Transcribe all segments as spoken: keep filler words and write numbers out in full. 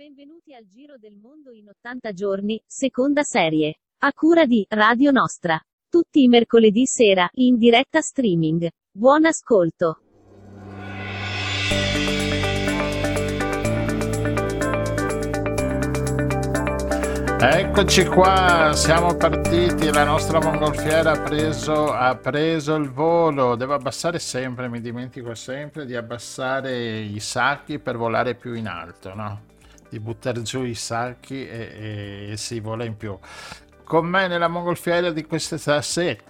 Benvenuti al Giro del Mondo in ottanta giorni, seconda serie. A cura di Radio Nostra. Tutti i mercoledì sera, in diretta streaming. Buon ascolto. Eccoci qua, siamo partiti, la nostra mongolfiera ha preso, ha preso il volo. Devo abbassare sempre, mi dimentico sempre di abbassare i sacchi per volare più in alto, no? Di buttare giù i sacchi e, e, e si vola in più. Con me nella mongolfiera di questa sera,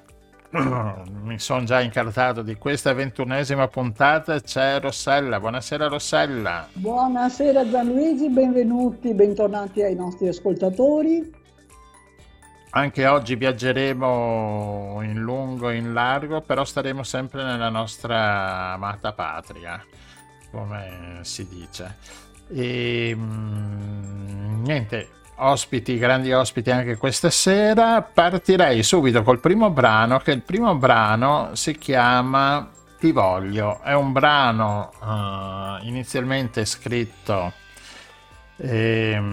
mi sono già incartato, di questa ventunesima puntata c'è Rossella. Buonasera Rossella. Buonasera Gianluigi, benvenuti, bentornati ai nostri ascoltatori. Anche oggi viaggeremo in lungo e in largo, però staremo sempre nella nostra amata patria, come si dice. E niente, ospiti, grandi ospiti anche questa sera. Partirei subito col primo brano, che il primo brano si chiama Ti voglio. È un brano uh, inizialmente scritto ehm,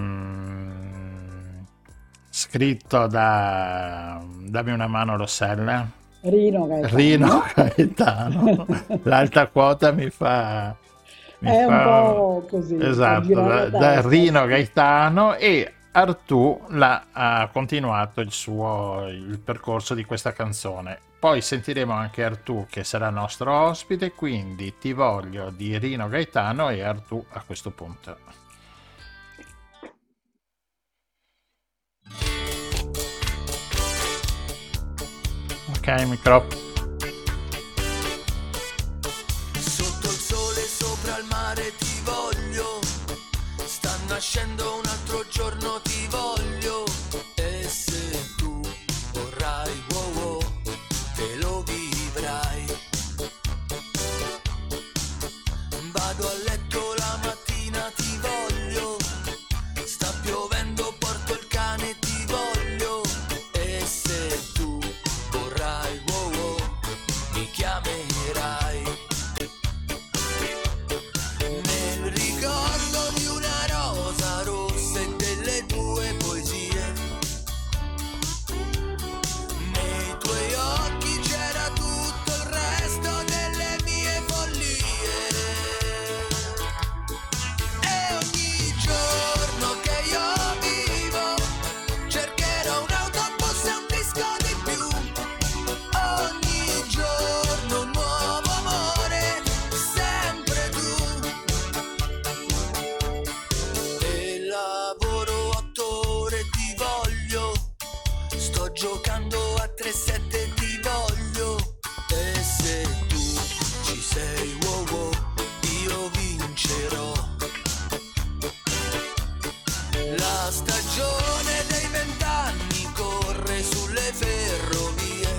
scritto da, dammi una mano Rossella, Rino Gaetano, Rino Gaetano. L'alta quota mi fa mi è fa... un po' così, esatto, da, da Rino Gaetano. E Artù l'ha, ha continuato il suo il percorso di questa canzone. Poi sentiremo anche Artù, che sarà nostro ospite, quindi Ti voglio di Rino Gaetano e Artù a questo punto. Ok, microfono. Sotto il sole, sopra il mare ti voglio, sta nascendo un altro giorno, ti voglio, e se tu vorrai, wow, wow, te lo vivrai. Vado a letto la mattina, ti voglio, sta piovendo, porto il cane, ti voglio, e se tu vorrai, wow, wow, mi chiamerai. Nel ricordo di una sette ti voglio, e se tu ci sei, wow, wow, io vincerò. La stagione dei vent'anni corre sulle ferrovie,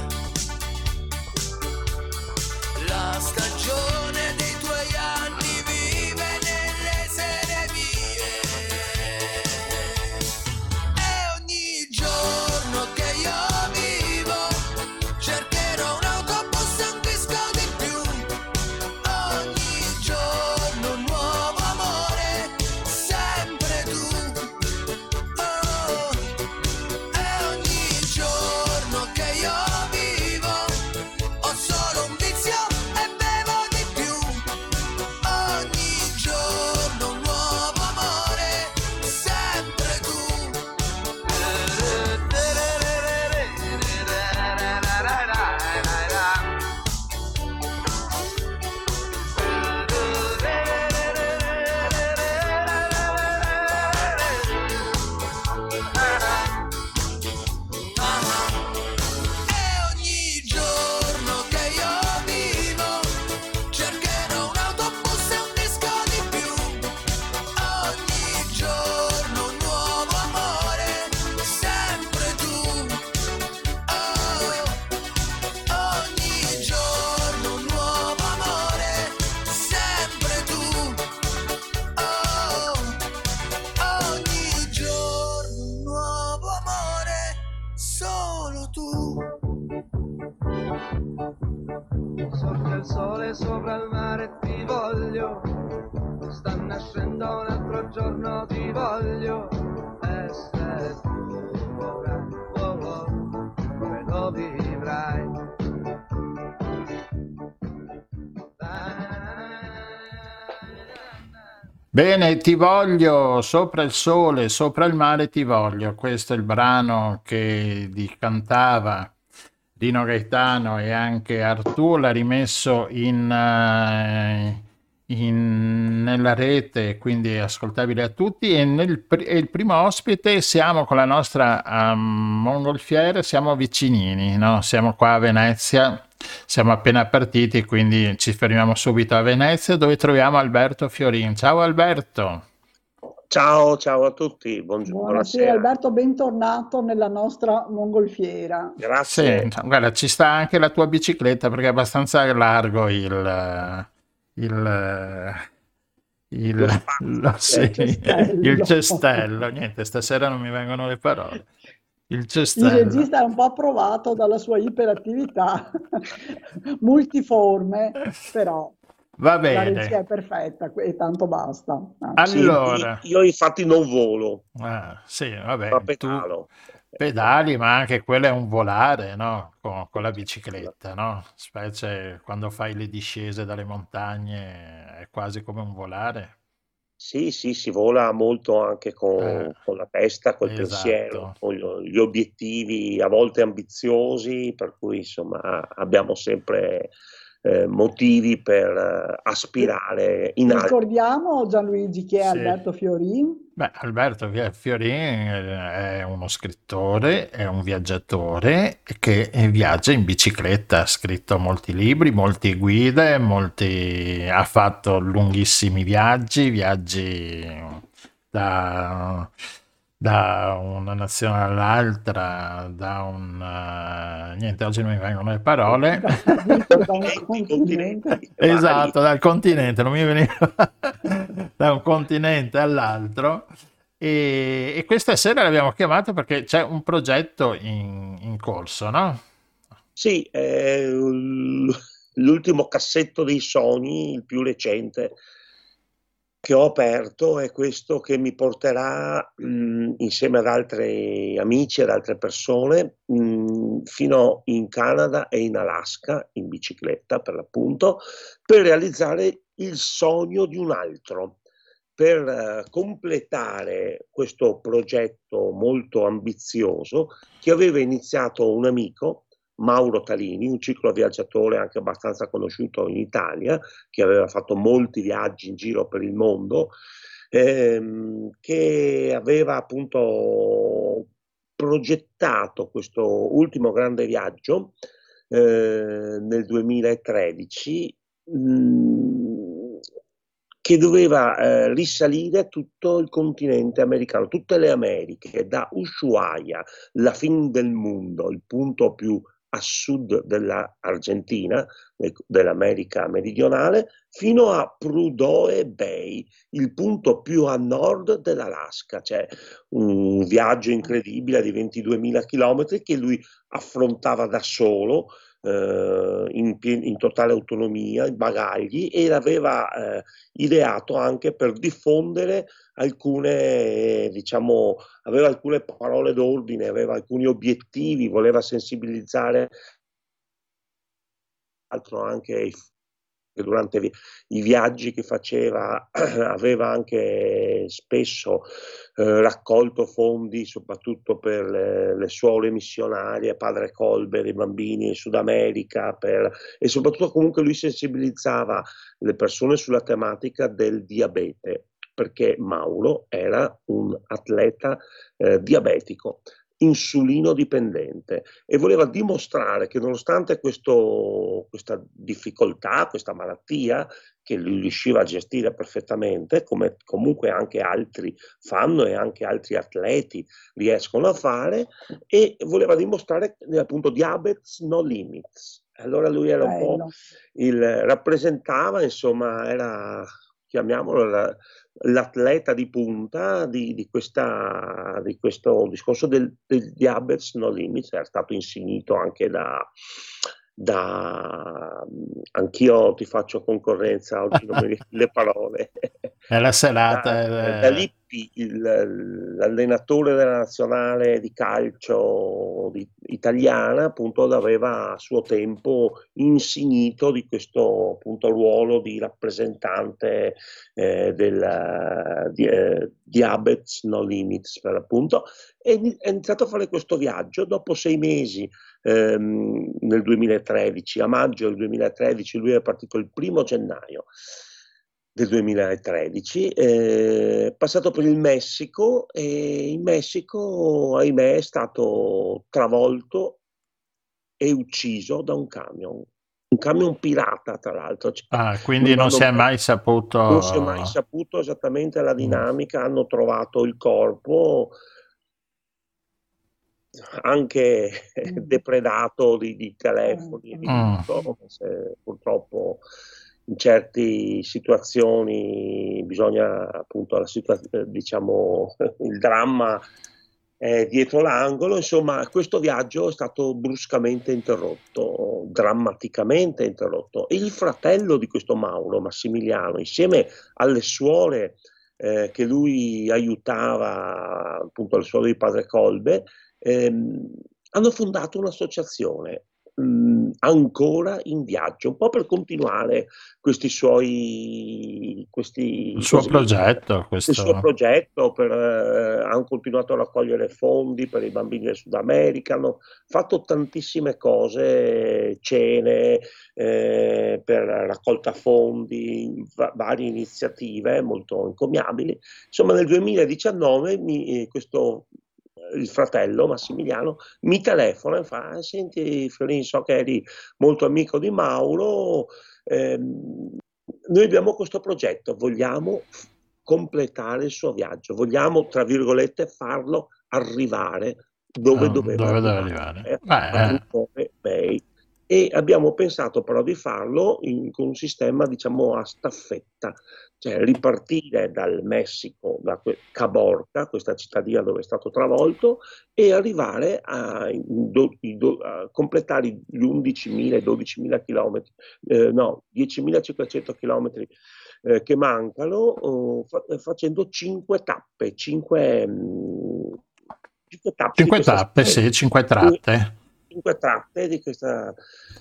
la stagione dei tuoi anni vive nelle sere mie, e ogni giorno che io giorno di voglio essere tua, oh, oh, come lo vivrai. Bene, ti voglio, sopra il sole, sopra il mare ti voglio. Questo è il brano che cantava Rino Gaetano e anche Artù, l'ha rimesso in... In, nella rete, quindi ascoltabile a tutti. E nel, il primo ospite siamo con la nostra um, mongolfiera, siamo vicinini, no? Siamo qua a Venezia, siamo appena partiti, quindi ci fermiamo subito a Venezia, dove troviamo Alberto Fiorin. Ciao Alberto. Ciao, ciao a tutti, buongiorno. Buonasera Alberto, bentornato nella nostra mongolfiera. Grazie. Sì, guarda, ci sta anche la tua bicicletta perché è abbastanza largo il... Il, il, lo, lo, sì, il cestello, il cestello. Niente, stasera non mi vengono le parole. Il cestello. Il regista è un po' approvato dalla sua iperattività multiforme, però va bene, la regia è perfetta e tanto basta. Anzi, allora, io, io infatti non volo, ah, sì, vabbè, ma pedalo. Tu pedali, ma anche quello è un volare, no? Con, con la bicicletta, no? Specie quando fai le discese dalle montagne, è quasi come un volare. Sì, sì, si vola molto anche con, eh, con la testa, col esatto. pensiero, con gli obiettivi a volte ambiziosi, per cui insomma abbiamo sempre Eh, motivi per aspirare in alto. Ricordiamo Gianluigi chi è sì. Alberto Fiorin. Beh, Alberto Fiorin è uno scrittore, è un viaggiatore che viaggia in bicicletta, ha scritto molti libri, molte guide, molti... ha fatto lunghissimi viaggi, viaggi da... da una nazione all'altra, da un uh, niente, oggi non mi vengono le parole. Dal continente. Esatto, dal continente, non mi veniva da un continente all'altro. E, e questa sera l'abbiamo chiamato perché c'è un progetto in, in corso, no? Sì, eh, l'ultimo cassetto dei sogni, il più recente che ho aperto, è questo che mi porterà mh, insieme ad altri amici, ad altre persone, mh, fino in Canada e in Alaska, in bicicletta per l'appunto, per realizzare il sogno di un altro, per uh, completare questo progetto molto ambizioso che aveva iniziato un amico, Mauro Talini, un cicloviaggiatore anche abbastanza conosciuto in Italia, che aveva fatto molti viaggi in giro per il mondo, ehm, che aveva appunto progettato questo ultimo grande viaggio eh, nel duemilatredici, mh, che doveva eh, risalire a tutto il continente americano, tutte le Americhe, da Ushuaia, la fin del mondo, il punto più a sud dell'Argentina, dell'America meridionale, fino a Prudhoe Bay, il punto più a nord dell'Alaska. C'è un viaggio incredibile di ventiduemila chilometri che lui affrontava da solo, eh, in, in totale autonomia, in bagagli, e l'aveva eh, ideato anche per diffondere alcune, diciamo, aveva alcune parole d'ordine, aveva alcuni obiettivi, voleva sensibilizzare altro anche durante i viaggi che faceva, aveva anche spesso eh, raccolto fondi soprattutto per le, le suore missionarie, Padre Colbert, i bambini in Sud America, per, e soprattutto comunque lui sensibilizzava le persone sulla tematica del diabete, perché Mauro era un atleta eh, diabetico, insulino dipendente, e voleva dimostrare che nonostante questo, questa difficoltà, questa malattia, che lui riusciva a gestire perfettamente, come comunque anche altri fanno e anche altri atleti riescono a fare, e voleva dimostrare appunto Diabetes No Limits. Allora lui era un po' il, rappresentava, insomma, era, chiamiamolo, la, l'atleta di punta di, di, questa, di questo discorso del, del Diabetes No Limits. Era stato insignito anche da, da anch'io ti faccio concorrenza oggi, non mi ricordo le parole, è la serata da, è... da lì tutti il, l'allenatore della nazionale di calcio di, italiana, appunto, l'aveva a suo tempo insignito di questo, appunto, ruolo di rappresentante eh, della di, eh, Diabetes No Limits, per appunto, e è iniziato a fare questo viaggio dopo sei mesi. Ehm, nel duemilatredici, a maggio del duemilatredici, lui è partito il primo gennaio del duemilatredici, eh, passato per il Messico, e in Messico, ahimè, è stato travolto e ucciso da un camion, un camion pirata, tra l'altro. Ah, quindi non, non si è mai saputo... Non si è mai saputo esattamente la dinamica, hanno trovato il corpo anche depredato di, di telefoni, di tutto, se purtroppo... In certe situazioni bisogna, appunto, la situa- diciamo il dramma è dietro l'angolo. Insomma, questo viaggio è stato bruscamente interrotto, drammaticamente interrotto. Il fratello di questo Mauro, Massimiliano, insieme alle suore eh, che lui aiutava, appunto, le suore di Padre Colbe, ehm, hanno fondato un'associazione, Ancora in viaggio, un po' per continuare questi suoi questi, il suo così, progetto questo. il suo progetto per, eh, hanno continuato a raccogliere fondi per i bambini del Sud America, hanno fatto tantissime cose, cene eh, per raccolta fondi, va- varie iniziative molto encomiabili. Insomma, nel duemiladiciannove mi, questo il fratello Massimiliano mi telefona e fa: senti Fiorin, so che eri molto amico di Mauro, ehm, noi abbiamo questo progetto, vogliamo f- completare il suo viaggio, vogliamo, tra virgolette, farlo arrivare dove no, doveva dove arrivare, arrivare. Beh, Bay. E abbiamo pensato però di farlo in, con un sistema, diciamo, a staffetta, cioè ripartire dal Messico, da que- Caborca, questa cittadina dove è stato travolto, e arrivare a, do- do- a completare gli undicimila-dodicimila chilometri, eh, no, diecimilacinquecento chilometri eh, che mancano, oh, fa- facendo cinque tappe, cinque, mh, cinque tappe, cinque tappe sì, cinque tratte. Cinque tratte di questa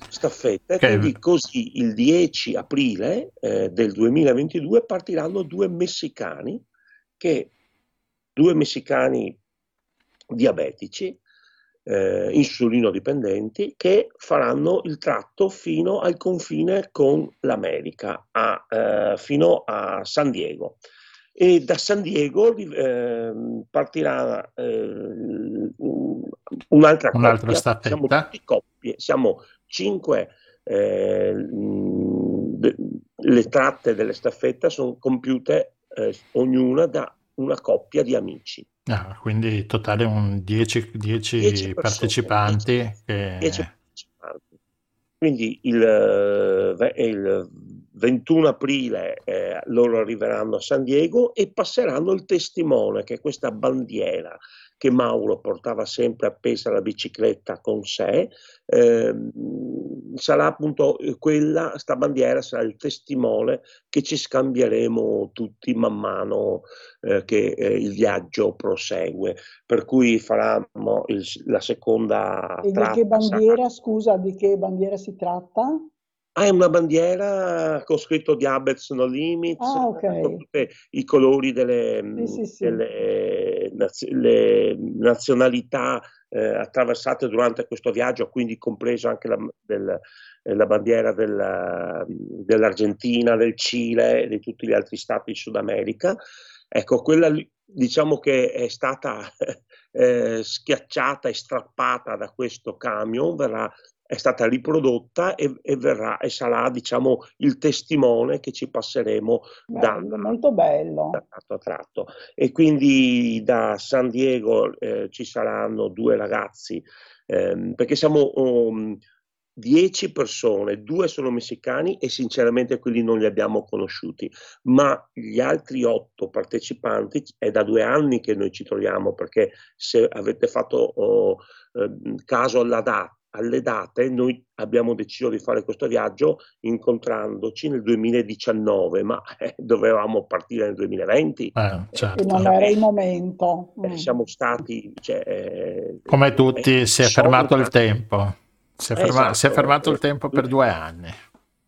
staffetta, okay. Quindi così il dieci aprile eh, del duemilaventidue partiranno due messicani, che due messicani diabetici, eh, insulino dipendenti, che faranno il tratto fino al confine con l'America, a, eh, fino a San Diego. E da San Diego eh, partirà eh, un'altra coppia, siamo tutti coppie, siamo cinque, eh, de, le tratte della staffetta sono compiute eh, ognuna da una coppia di amici. Ah, quindi totale un dieci partecipanti. dieci, che... partecipanti. Quindi il, il ventuno aprile eh, loro arriveranno a San Diego e passeranno il testimone, che è questa bandiera che Mauro portava sempre appesa alla bicicletta con sé, eh, sarà appunto quella, sta bandiera sarà il testimone che ci scambieremo tutti man mano eh, che eh, il viaggio prosegue, per cui faremo il, la seconda e tratta. Di che bandiera, sarà... scusa, di che bandiera si tratta? Ah, è una bandiera con scritto Diabetes No Limits, ah, okay. Con tutti i colori delle, sì, sì, sì. delle naz- le nazionalità eh, attraversate durante questo viaggio, quindi compreso anche la, del, la bandiera della, dell'Argentina, del Cile e di tutti gli altri stati in Sud America. Ecco, quella diciamo che è stata eh, schiacciata e strappata da questo camion, verrà... è stata riprodotta e, e verrà e sarà, diciamo, il testimone che ci passeremo bello, da, molto bello. da tratto a tratto. E quindi da San Diego eh, ci saranno due ragazzi, ehm, perché siamo um, dieci persone, due sono messicani e sinceramente quelli non li abbiamo conosciuti, ma gli altri otto partecipanti è da due anni che noi ci troviamo, perché se avete fatto oh, eh, caso alla data alle date, noi abbiamo deciso di fare questo viaggio incontrandoci nel duemiladiciannove, ma eh, dovevamo partire nel duemilaventi. Eh, certo. E non era il momento. Eh, siamo stati... Cioè, eh, Come tutti, eh, si è fermato il tempo. Si è, eh, ferma- esatto. si è fermato il tempo per due anni.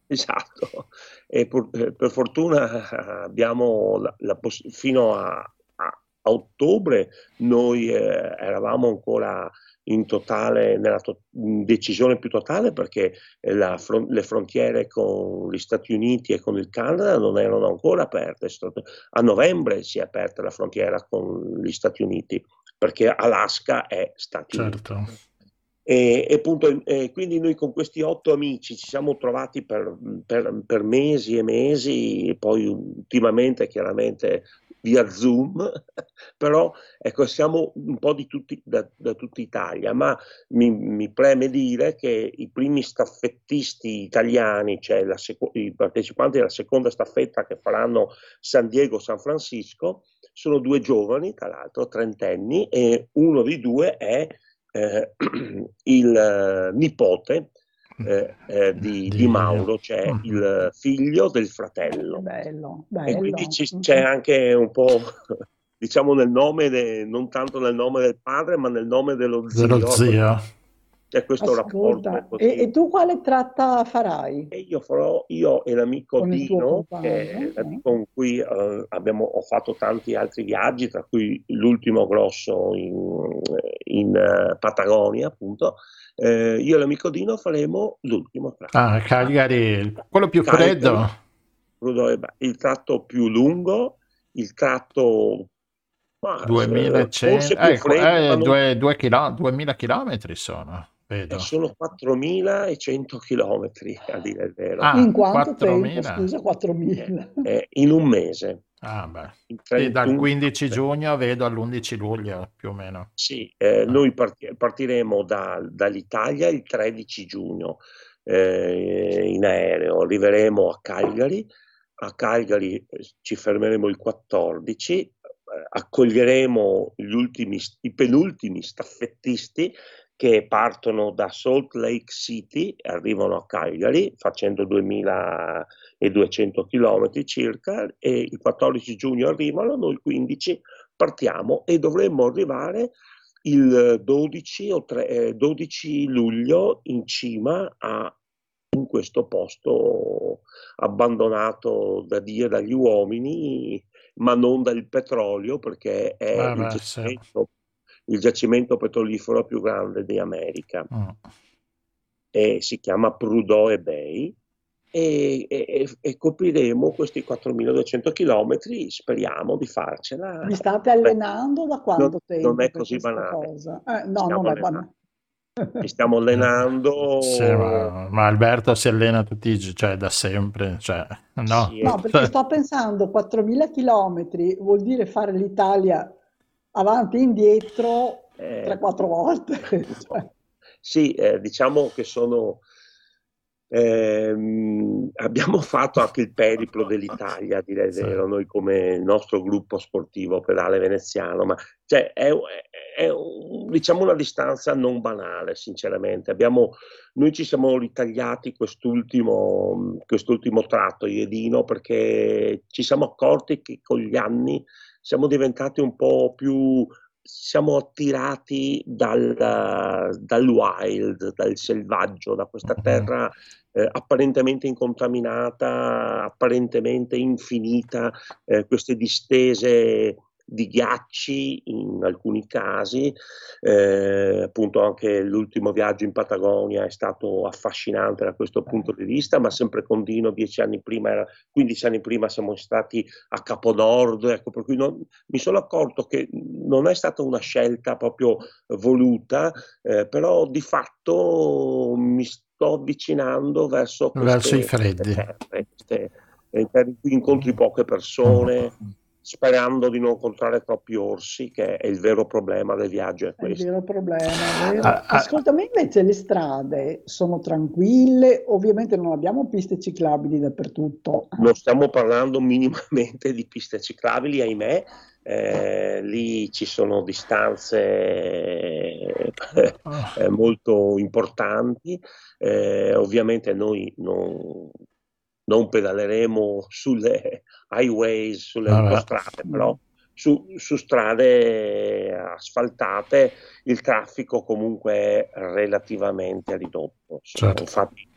Esatto. E per, per fortuna abbiamo la, la poss- fino a... A ottobre noi eh, eravamo ancora in totale, nella to- decisione più totale, perché la fron- le frontiere con gli Stati Uniti e con il Canada non erano ancora aperte. A novembre si è aperta la frontiera con gli Stati Uniti, perché Alaska è Stati certo. Uniti. E, e, punto, e quindi noi con questi otto amici ci siamo trovati per, per, per mesi e mesi, poi ultimamente chiaramente via Zoom, però ecco, siamo un po' di tutti, da, da tutta Italia, ma mi, mi preme dire che i primi staffettisti italiani, cioè la seco- i partecipanti alla seconda staffetta che faranno San Diego, San Francisco, sono due giovani, tra l'altro trentenni, e uno dei due è eh, il nipote Eh, eh, di, di Mauro, cioè il figlio del fratello. Bello, bello. E quindi ci, c'è anche un po', diciamo, nel nome, de, non tanto nel nome del padre, ma nel nome dello zio. Dello zio. C'è questo Ascolta. rapporto. E, e tu quale tratta farai? E io farò, io e l'amico con Dino, che, okay. con cui uh, abbiamo, ho fatto tanti altri viaggi, tra cui l'ultimo grosso in, in uh, Patagonia, appunto. Eh, io e l'amico Dino faremo l'ultimo tratto. Ah, Calgary, quello più Calgary, freddo. Il tratto più lungo, il tratto ma, duemilacento, forse più eh, freddo, eh, non... due, due chilo... duemila chilometri sono, vedo. Eh, sono quattromilacento chilometri, a dire il vero. Ah, in quanto quattromila? Tempo, scusa, quattromila. Eh, in un mese. Ah, beh. E dal quindici giugno vedo all'undici luglio più o meno. Sì, eh, ah. Noi parti- partiremo da, dall'Italia il tredici giugno eh, in aereo, arriveremo a Calgary, a Calgary ci fermeremo il quattordici, eh, accoglieremo gli ultimi, i penultimi staffettisti che partono da Salt Lake City, arrivano a Calgary facendo duemiladuecento chilometri circa, e il quattordici giugno arrivano, noi il quindici partiamo e dovremmo arrivare il dodici, o tre, dodici luglio in cima a in questo posto abbandonato da Dio e dagli uomini, ma non dal petrolio, perché è ah, il centro il giacimento petrolifero più grande d'America, oh. e si chiama Prudhoe Bay, e, e, e copriremo questi quattromiladuecento chilometri, speriamo di farcela. Vi state allenando da quanto non, tempo? Non è così banale. Eh, no, non è banale. Ci stiamo allenando. Sì, ma, ma Alberto si allena tutti i cioè da sempre. Cioè, no. Sì, no, perché sto pensando, quattromila chilometri vuol dire fare l'Italia avanti e indietro tre quattro eh, volte. No. Sì, eh, diciamo che sono ehm, abbiamo fatto anche il periplo dell'Italia, direi sì. vero, noi come il nostro gruppo sportivo Pedale Veneziano, ma cioè, è, è, è diciamo una distanza non banale, sinceramente. Abbiamo, noi ci siamo ritagliati quest'ultimo, quest'ultimo tratto, io e Dino, perché ci siamo accorti che con gli anni siamo diventati un po' più, siamo attirati dal, dal wild, dal selvaggio, da questa terra eh, apparentemente incontaminata, apparentemente infinita, eh, queste distese di ghiacci in alcuni casi, eh, appunto anche l'ultimo viaggio in Patagonia è stato affascinante da questo punto di vista, ma sempre con Dino dieci anni prima, era, quindici anni prima siamo stati a Caponord, ecco, per cui non, mi sono accorto che non è stata una scelta proprio voluta, eh, però di fatto mi sto avvicinando verso queste, verso i freddi, queste, queste, incontri poche persone, sperando di non incontrare troppi orsi, che è il vero problema del viaggio. È questo. È il vero problema, vero? Ah, ah, Ascoltami, invece le strade sono tranquille? Ovviamente non abbiamo piste ciclabili dappertutto. Non stiamo parlando minimamente di piste ciclabili, ahimè. Eh, lì ci sono distanze eh, molto importanti. Eh, ovviamente noi non, non pedaleremo sulle highways, sulle allora. strade, però su, su strade asfaltate il traffico comunque è relativamente ridotto. Certo. Infatti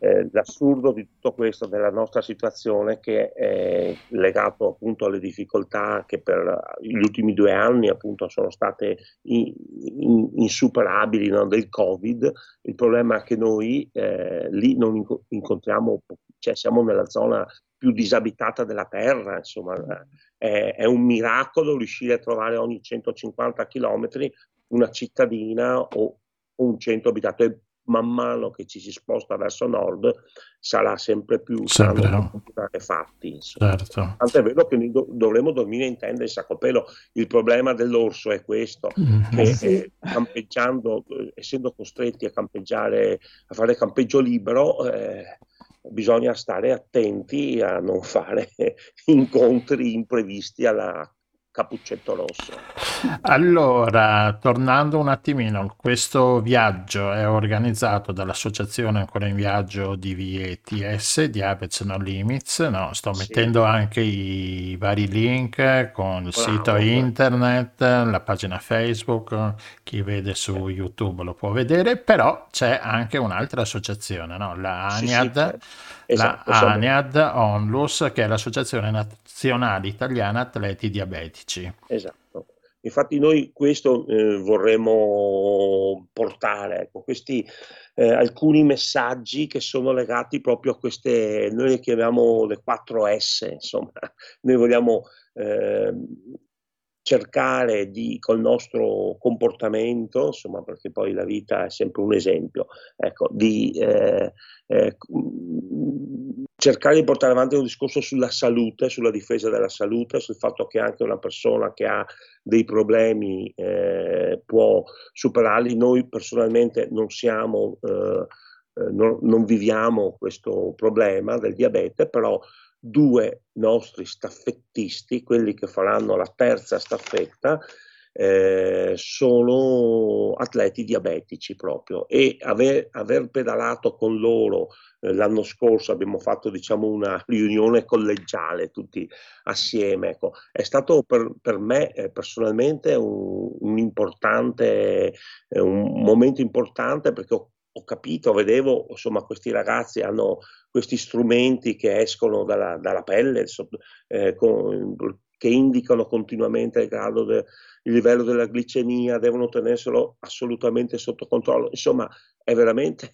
Eh, l'assurdo di tutto questo, della nostra situazione, che è legato appunto alle difficoltà che per gli ultimi due anni appunto sono state in, in, insuperabili, no? Del Covid. Il problema è che noi eh, lì non incontriamo, cioè siamo nella zona più disabitata della terra, insomma è, è un miracolo riuscire a trovare ogni centocinquanta chilometri una cittadina o un centro abitato. E man mano che ci si sposta verso nord sarà sempre più sempre, no? fatti certo. Tant'è vero che noi do- dovremo dormire in tenda in sacco pelo. Il problema dell'orso è questo, mm-hmm. che eh, campeggiando, eh, essendo costretti a campeggiare, a fare campeggio libero, eh, bisogna stare attenti a non fare incontri imprevisti alla cappuccetto rosso. Allora, tornando un attimino, questo viaggio è organizzato dall'associazione Ancora in Viaggio di V E T S, Diabetes No Limits, no? Sto sì. mettendo anche i vari link con il Bravo. sito internet, la pagina Facebook, chi vede su sì. YouTube lo può vedere, però c'è anche un'altra associazione, no? La ANIAD, sì, sì. Esatto, la ANIAD Onlus, che è l'associazione nazionale italiana atleti diabetici. Esatto, infatti noi questo eh, vorremmo portare, ecco, questi eh, alcuni messaggi che sono legati proprio a queste, noi le chiamiamo le quattro S, insomma, noi vogliamo eh, cercare di, col nostro comportamento, insomma, perché poi la vita è sempre un esempio, ecco, di eh, eh, cercare di portare avanti un discorso sulla salute, sulla difesa della salute, sul fatto che anche una persona che ha dei problemi eh, può superarli. Noi personalmente non siamo, eh, non, non viviamo questo problema del diabete, però due nostri staffettisti, quelli che faranno la terza staffetta, eh, sono atleti diabetici proprio, e aver, aver pedalato con loro eh, l'anno scorso, abbiamo fatto diciamo una riunione collegiale tutti assieme, ecco. È stato per, per me eh, personalmente un, un importante eh, un momento importante, perché ho Ho capito, vedevo, insomma, questi ragazzi hanno questi strumenti che escono dalla, dalla pelle, eh, con, che indicano continuamente il, grado de, il livello della glicemia, devono tenerselo assolutamente sotto controllo. Insomma, è veramente,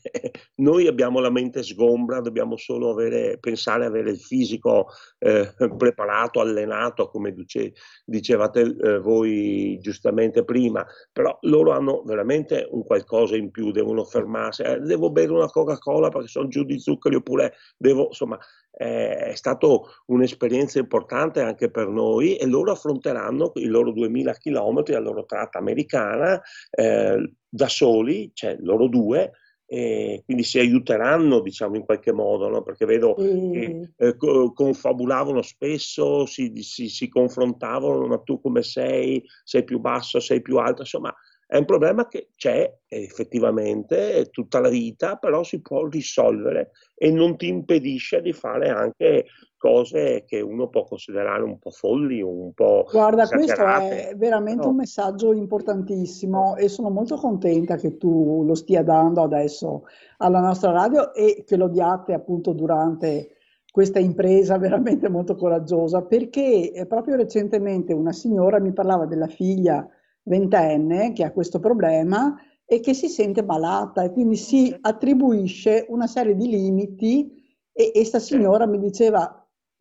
noi abbiamo la mente sgombra, dobbiamo solo avere, pensare ad avere il fisico eh, preparato, allenato, come dice, dicevate eh, voi giustamente prima, però loro hanno veramente un qualcosa in più, devono fermarsi, eh, devo bere una Coca-Cola perché sono giù di zuccheri, oppure devo, insomma, eh, è stata un'esperienza importante anche per noi, e loro affronteranno i loro duemila chilometri, la loro tratta americana, eh, da soli, cioè loro due, e quindi si aiuteranno, diciamo, in qualche modo, no? Perché vedo mm. che eh, co- confabulavano spesso, si, si, si confrontavano, ma tu come sei, sei più basso, sei più alto, insomma è un problema che c'è effettivamente tutta la vita, però si può risolvere e non ti impedisce di fare anche cose che uno può considerare un po' folli, un po' Guarda, questo è veramente no? un messaggio importantissimo, e sono molto contenta che tu lo stia dando adesso alla nostra radio e che lo diate appunto durante questa impresa veramente molto coraggiosa, perché proprio recentemente una signora mi parlava della figlia ventenne che ha questo problema e che si sente malata, e quindi si attribuisce una serie di limiti, e, e sta signora mi diceva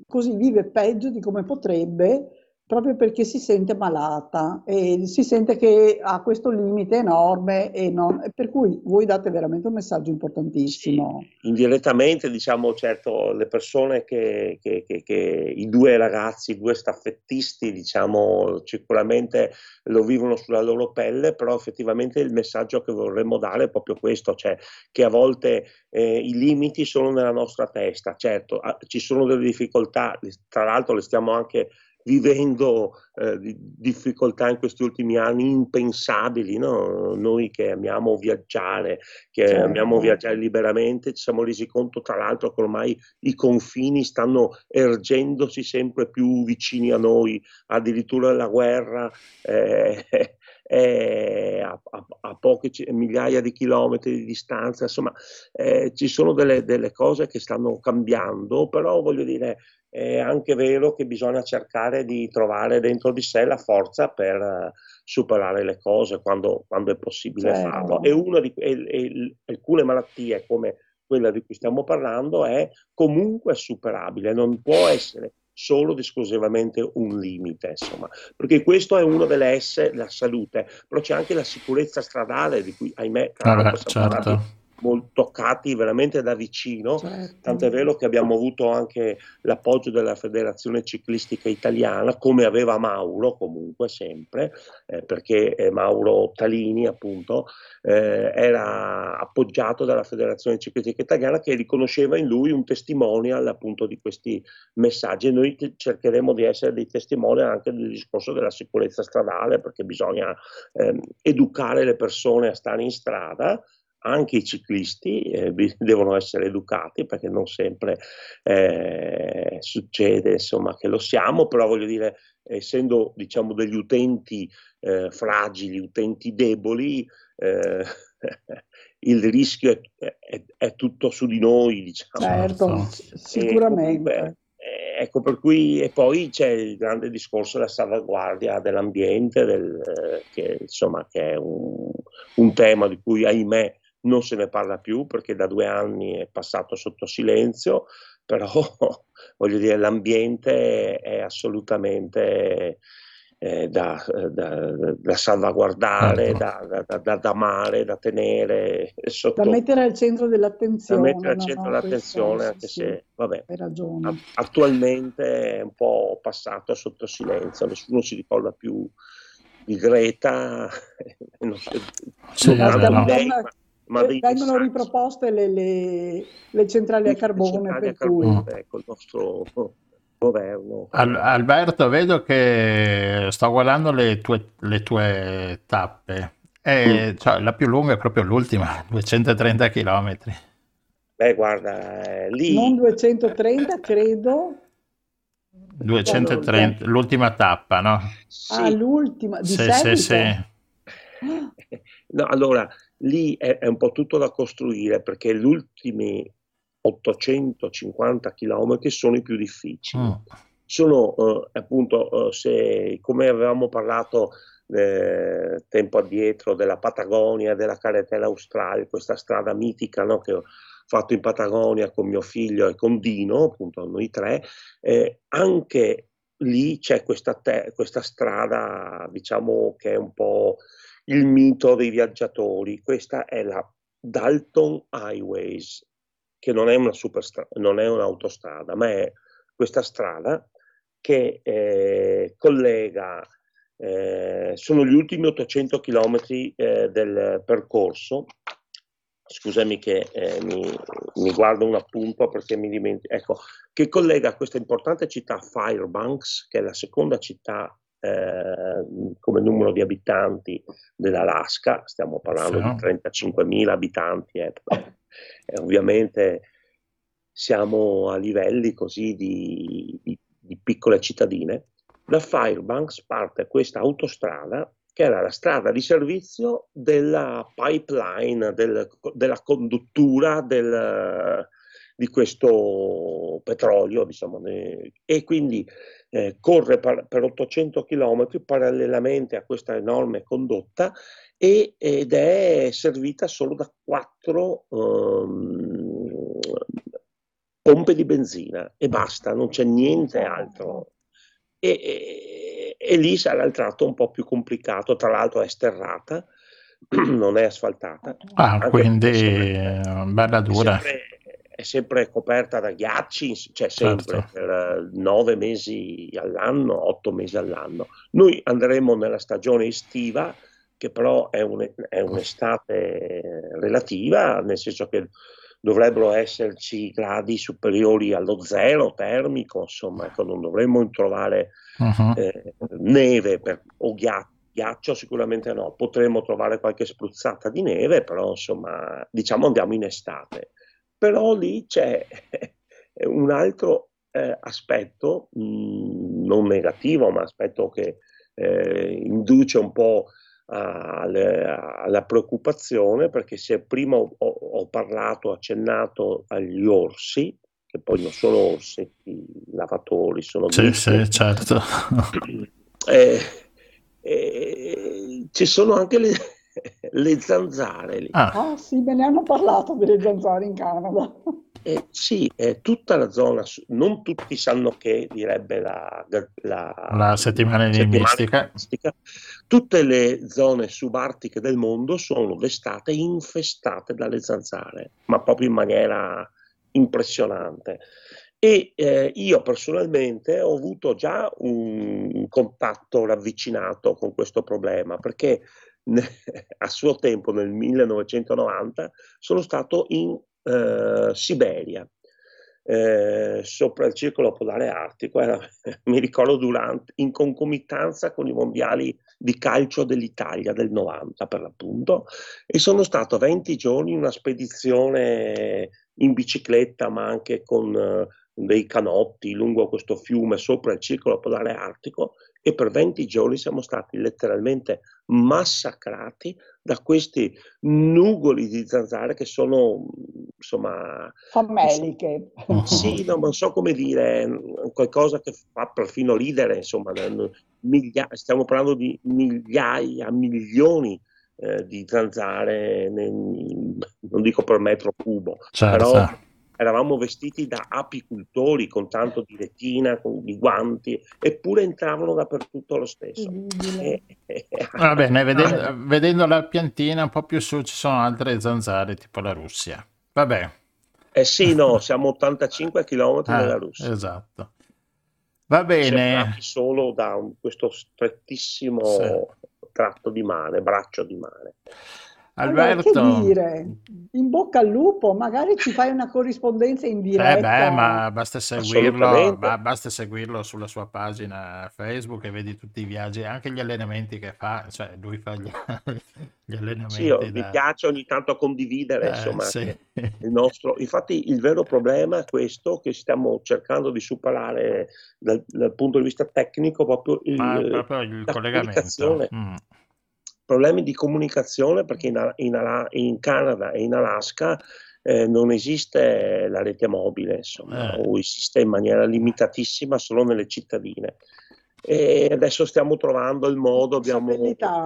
così vive peggio di come potrebbe, proprio perché si sente malata e si sente che ha questo limite enorme, e non, per cui voi date veramente un messaggio importantissimo. Sì, indirettamente, diciamo, certo, le persone che, che, che, che i due ragazzi, i due staffettisti, diciamo, sicuramente lo vivono sulla loro pelle, però effettivamente il messaggio che vorremmo dare è proprio questo, cioè che a volte eh, i limiti sono nella nostra testa, certo, ci sono delle difficoltà, tra l'altro le stiamo anche vivendo eh, di difficoltà in questi ultimi anni impensabili, no? Noi che amiamo viaggiare, che certo. amiamo viaggiare liberamente, ci siamo resi conto tra l'altro che ormai i confini stanno ergendosi sempre più vicini a noi, addirittura la guerra eh, eh, a, a, a poche migliaia di chilometri di distanza, insomma eh, ci sono delle, delle cose che stanno cambiando, però voglio dire è anche vero che bisogna cercare di trovare dentro di sé la forza per superare le cose quando, quando è possibile certo. farlo. E una di e, e, alcune malattie come quella di cui stiamo parlando è comunque superabile, non può essere solo ed esclusivamente un limite, insomma, perché questo è uno delle S, la salute, però c'è anche la sicurezza stradale di cui ahimè ah, certo. molto toccati veramente da vicino, certo. tant'è vero che abbiamo avuto anche l'appoggio della Federazione Ciclistica Italiana, come aveva Mauro comunque sempre, eh, perché eh, Mauro Talini appunto eh, era appoggiato dalla Federazione Ciclistica Italiana che riconosceva in lui un testimonial appunto di questi messaggi, e noi t- cercheremo di essere dei testimonial anche del discorso della sicurezza stradale, perché bisogna eh, educare le persone a stare in strada. Anche i ciclisti eh, devono essere educati, perché non sempre eh, succede insomma che lo siamo, però voglio dire, essendo diciamo degli utenti eh, fragili, utenti deboli, eh, il rischio è, è, è tutto su di noi, diciamo. Certo, sicuramente. E, beh, ecco, per cui, e poi c'è il grande discorso della salvaguardia dell'ambiente, del, eh, che insomma che è un, un tema di cui ahimè non se ne parla più, perché da due anni è passato sotto silenzio, però voglio dire l'ambiente è assolutamente eh, da, da, da salvaguardare, da, da, da, da amare, da tenere sotto, da mettere al centro dell'attenzione. Da mettere al centro no, no, dell'attenzione, questo, anche sì, se vabbè, hai ragione. Attualmente è un po' passato sotto silenzio, nessuno si ricorda più di Greta, non so, sì, non no. lei, ma, ma vengono sanzi. riproposte le, le, le centrali a carbone, centrali per a carbone, cui... ecco il nostro governo. Al, Alberto, vedo che sto guardando le tue, le tue tappe, e, mm. cioè, la più lunga è proprio l'ultima, duecentotrenta chilometri. Beh guarda, eh, lì... Non duecentotrenta, credo... duecentotrenta, l'ultima tappa, no? Sì. Ah, l'ultima, di sì, sì, sì. No, allora, lì è, è un po' tutto da costruire, perché gli ultimi ottocentocinquanta chilometri sono i più difficili. Mm. Sono, eh, appunto, eh, se, come avevamo parlato eh, tempo addietro, della Patagonia, della Carretella Australe, questa strada mitica, no, che fatto in Patagonia con mio figlio e con Dino, appunto noi tre, eh, anche lì c'è questa, te- questa strada, diciamo che è un po' il mito dei viaggiatori, questa è la Dalton Highways, che non è una superstra- non è un'autostrada, ma è questa strada che eh, collega, eh, sono gli ultimi ottocento chilometri eh, del percorso. Scusami che eh, mi, mi guardo un appunto perché mi dimentico, ecco, che collega questa importante città Fairbanks, che è la seconda città eh, come numero di abitanti dell'Alaska, stiamo parlando sì. di trentacinquemila abitanti, eh, e ovviamente siamo a livelli così di, di, di piccole cittadine. Da Fairbanks parte questa autostrada, che era la strada di servizio della pipeline, del, della conduttura del, di questo petrolio, diciamo, e quindi eh, corre per, per ottocento chilometri parallelamente a questa enorme condotta, e, ed è servita solo da quattro um, pompe di benzina, e basta, non c'è niente altro. E, e, e lì sarà il tratto un po' più complicato, tra l'altro è sterrata, non è asfaltata. Ah, quindi è sempre, bella dura. È sempre, è sempre coperta da ghiacci, cioè sempre certo. per nove mesi all'anno, otto mesi all'anno. Noi andremo nella stagione estiva, che però è, un, è un'estate relativa, nel senso che dovrebbero esserci gradi superiori allo zero termico, insomma, ecco, non dovremmo trovare uh-huh. eh, neve per, o ghiaccio. Ghiaccio sicuramente no, potremmo trovare qualche spruzzata di neve, però insomma, diciamo andiamo in estate. Però lì c'è un altro eh, aspetto, mh, non negativo, ma aspetto che eh, induce un po' alle, alla preoccupazione, perché se prima ho, ho parlato, accennato agli orsi, che poi non sono orsi, lavatori, sono... Sì, sì, certo. Eh, Eh, ci sono anche le, le zanzare lì. Ah. ah sì, me ne hanno parlato delle zanzare in Canada. Eh, sì, eh, tutta la zona, non tutti sanno che, direbbe la, la, la settimana enigmistica, tutte le zone subartiche del mondo sono d'estate infestate dalle zanzare, ma proprio in maniera impressionante. E eh, io personalmente ho avuto già un contatto ravvicinato con questo problema, perché ne, a suo tempo nel millenovecentonovanta sono stato in eh, Siberia, eh, sopra il circolo polare artico, era, mi ricordo durante, in concomitanza con i mondiali di calcio dell'Italia del novanta per l'appunto, e sono stato venti giorni in una spedizione in bicicletta, ma anche con... Eh, dei canotti lungo questo fiume sopra il circolo polare artico, e per venti giorni siamo stati letteralmente massacrati da questi nugoli di zanzare che sono, insomma, fameliche. Sì, no, non so come dire, qualcosa che fa perfino ridere, insomma, miglia- stiamo parlando di migliaia, milioni eh, di zanzare, nel, non dico per metro cubo, certo. Però eravamo vestiti da apicultori con tanto di retina, con i guanti, eppure entravano dappertutto lo stesso. E, e... Va bene, vedendo, vedendo la piantina un po' più su ci sono altre zanzare tipo la Russia. Vabbè. Eh sì, no, siamo ottantacinque chilometri ah, dalla Russia. Esatto. Va bene. Solo da un, questo strettissimo sì. tratto di mare, braccio di mare. Alberto, allora, che dire? In bocca al lupo, magari ci fai una corrispondenza in diretta. Eh beh, ma basta seguirlo, ma basta seguirlo sulla sua pagina Facebook e vedi tutti i viaggi, anche gli allenamenti che fa, cioè lui fa gli, gli allenamenti. Sì, io, da... mi piace ogni tanto condividere, eh, insomma, sì. il nostro. Infatti il vero problema è questo che stiamo cercando di superare dal, dal punto di vista tecnico, proprio il, ma proprio il collegamento. Mm. Problemi di comunicazione, perché in, in, in Canada e in Alaska eh, non esiste la rete mobile, insomma, eh. o esiste in maniera limitatissima solo nelle cittadine. E adesso stiamo trovando il modo, abbiamo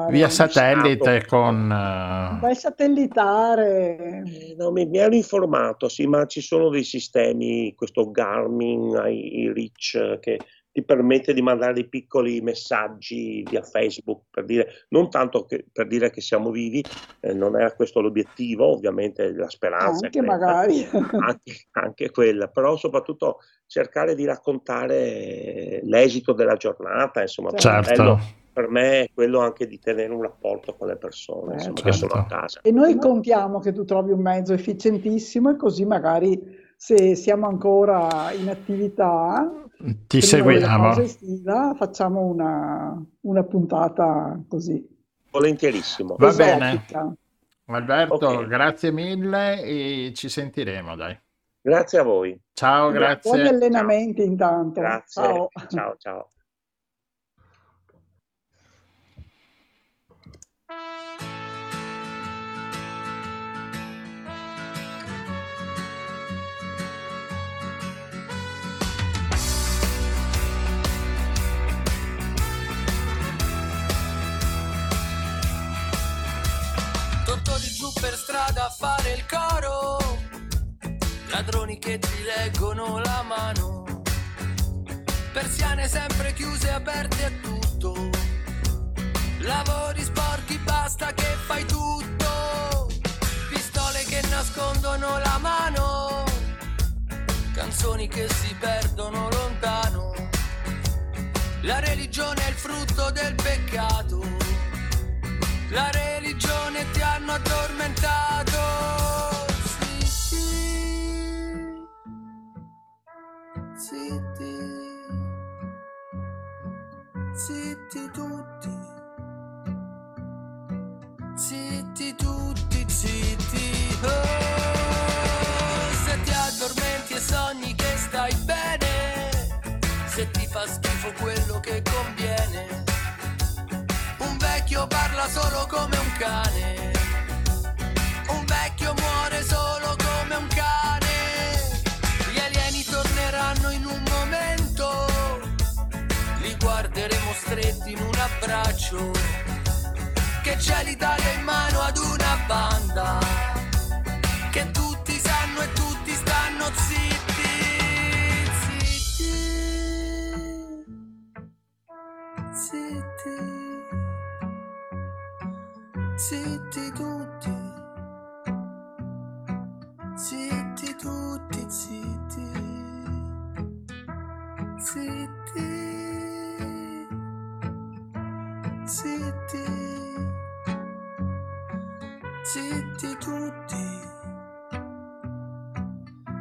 via satellite con... Vai satellitare. Eh, no, mi, mi ero informato, sì, ma ci sono dei sistemi, questo Garmin, iReach, che... ti permette di mandare dei piccoli messaggi via Facebook, per dire, non tanto che, per dire che siamo vivi, eh, non era questo l'obiettivo, ovviamente la speranza anche è quella, magari anche, anche quella, però soprattutto cercare di raccontare l'esito della giornata, insomma, certo. Per me è quello anche di tenere un rapporto con le persone, eh, insomma, certo. che sono a casa. E noi contiamo che tu trovi un mezzo efficientissimo, e così magari se siamo ancora in attività ti seguiamo, estiva, facciamo una, una puntata così. Volentierissimo. Va Esotica. Bene. Alberto, okay. grazie mille e ci sentiremo, dai. Grazie a voi. Ciao, grazie. Buoni allenamenti ciao. Intanto. Grazie. Ciao, ciao. ciao. Per strada a fare il coro, ladroni che ti leggono la mano, persiane sempre chiuse, aperte a tutto, lavori sporchi, basta che fai tutto, pistole che nascondono la mano, canzoni che si perdono lontano, la religione è il frutto del peccato, la religione ti hanno addormentato, sì, sì. Zitti tutti, zitti, oh. Se ti addormenti e sogni che stai bene, se ti fa schifo quello che conviene, un vecchio parla solo come un cane, un vecchio muore solo come un cane. Gli alieni torneranno in un momento, li guarderemo stretti in un abbraccio, che c'è l'Italia in mano ad una banda, che tutti sanno e tutti stanno zitti, zitti, zitti, zitti tutti, zitti tutti, zitti, zitti, zitti. Zitti tutti,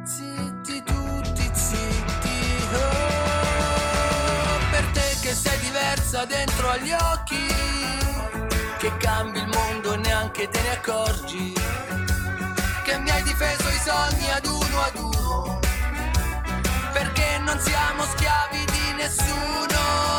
zitti tutti, zitti, oh. Per te che sei diversa dentro agli occhi, che cambi il mondo e neanche te ne accorgi, che mi hai difeso i sogni ad uno ad uno, perché non siamo schiavi di nessuno.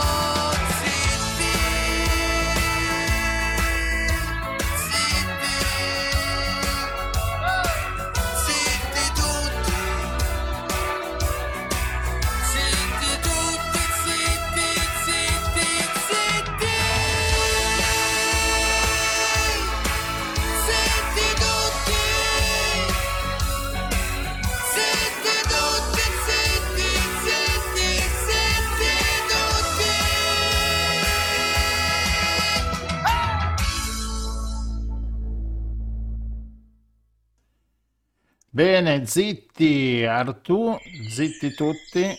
Bene, zitti Artù, zitti tutti.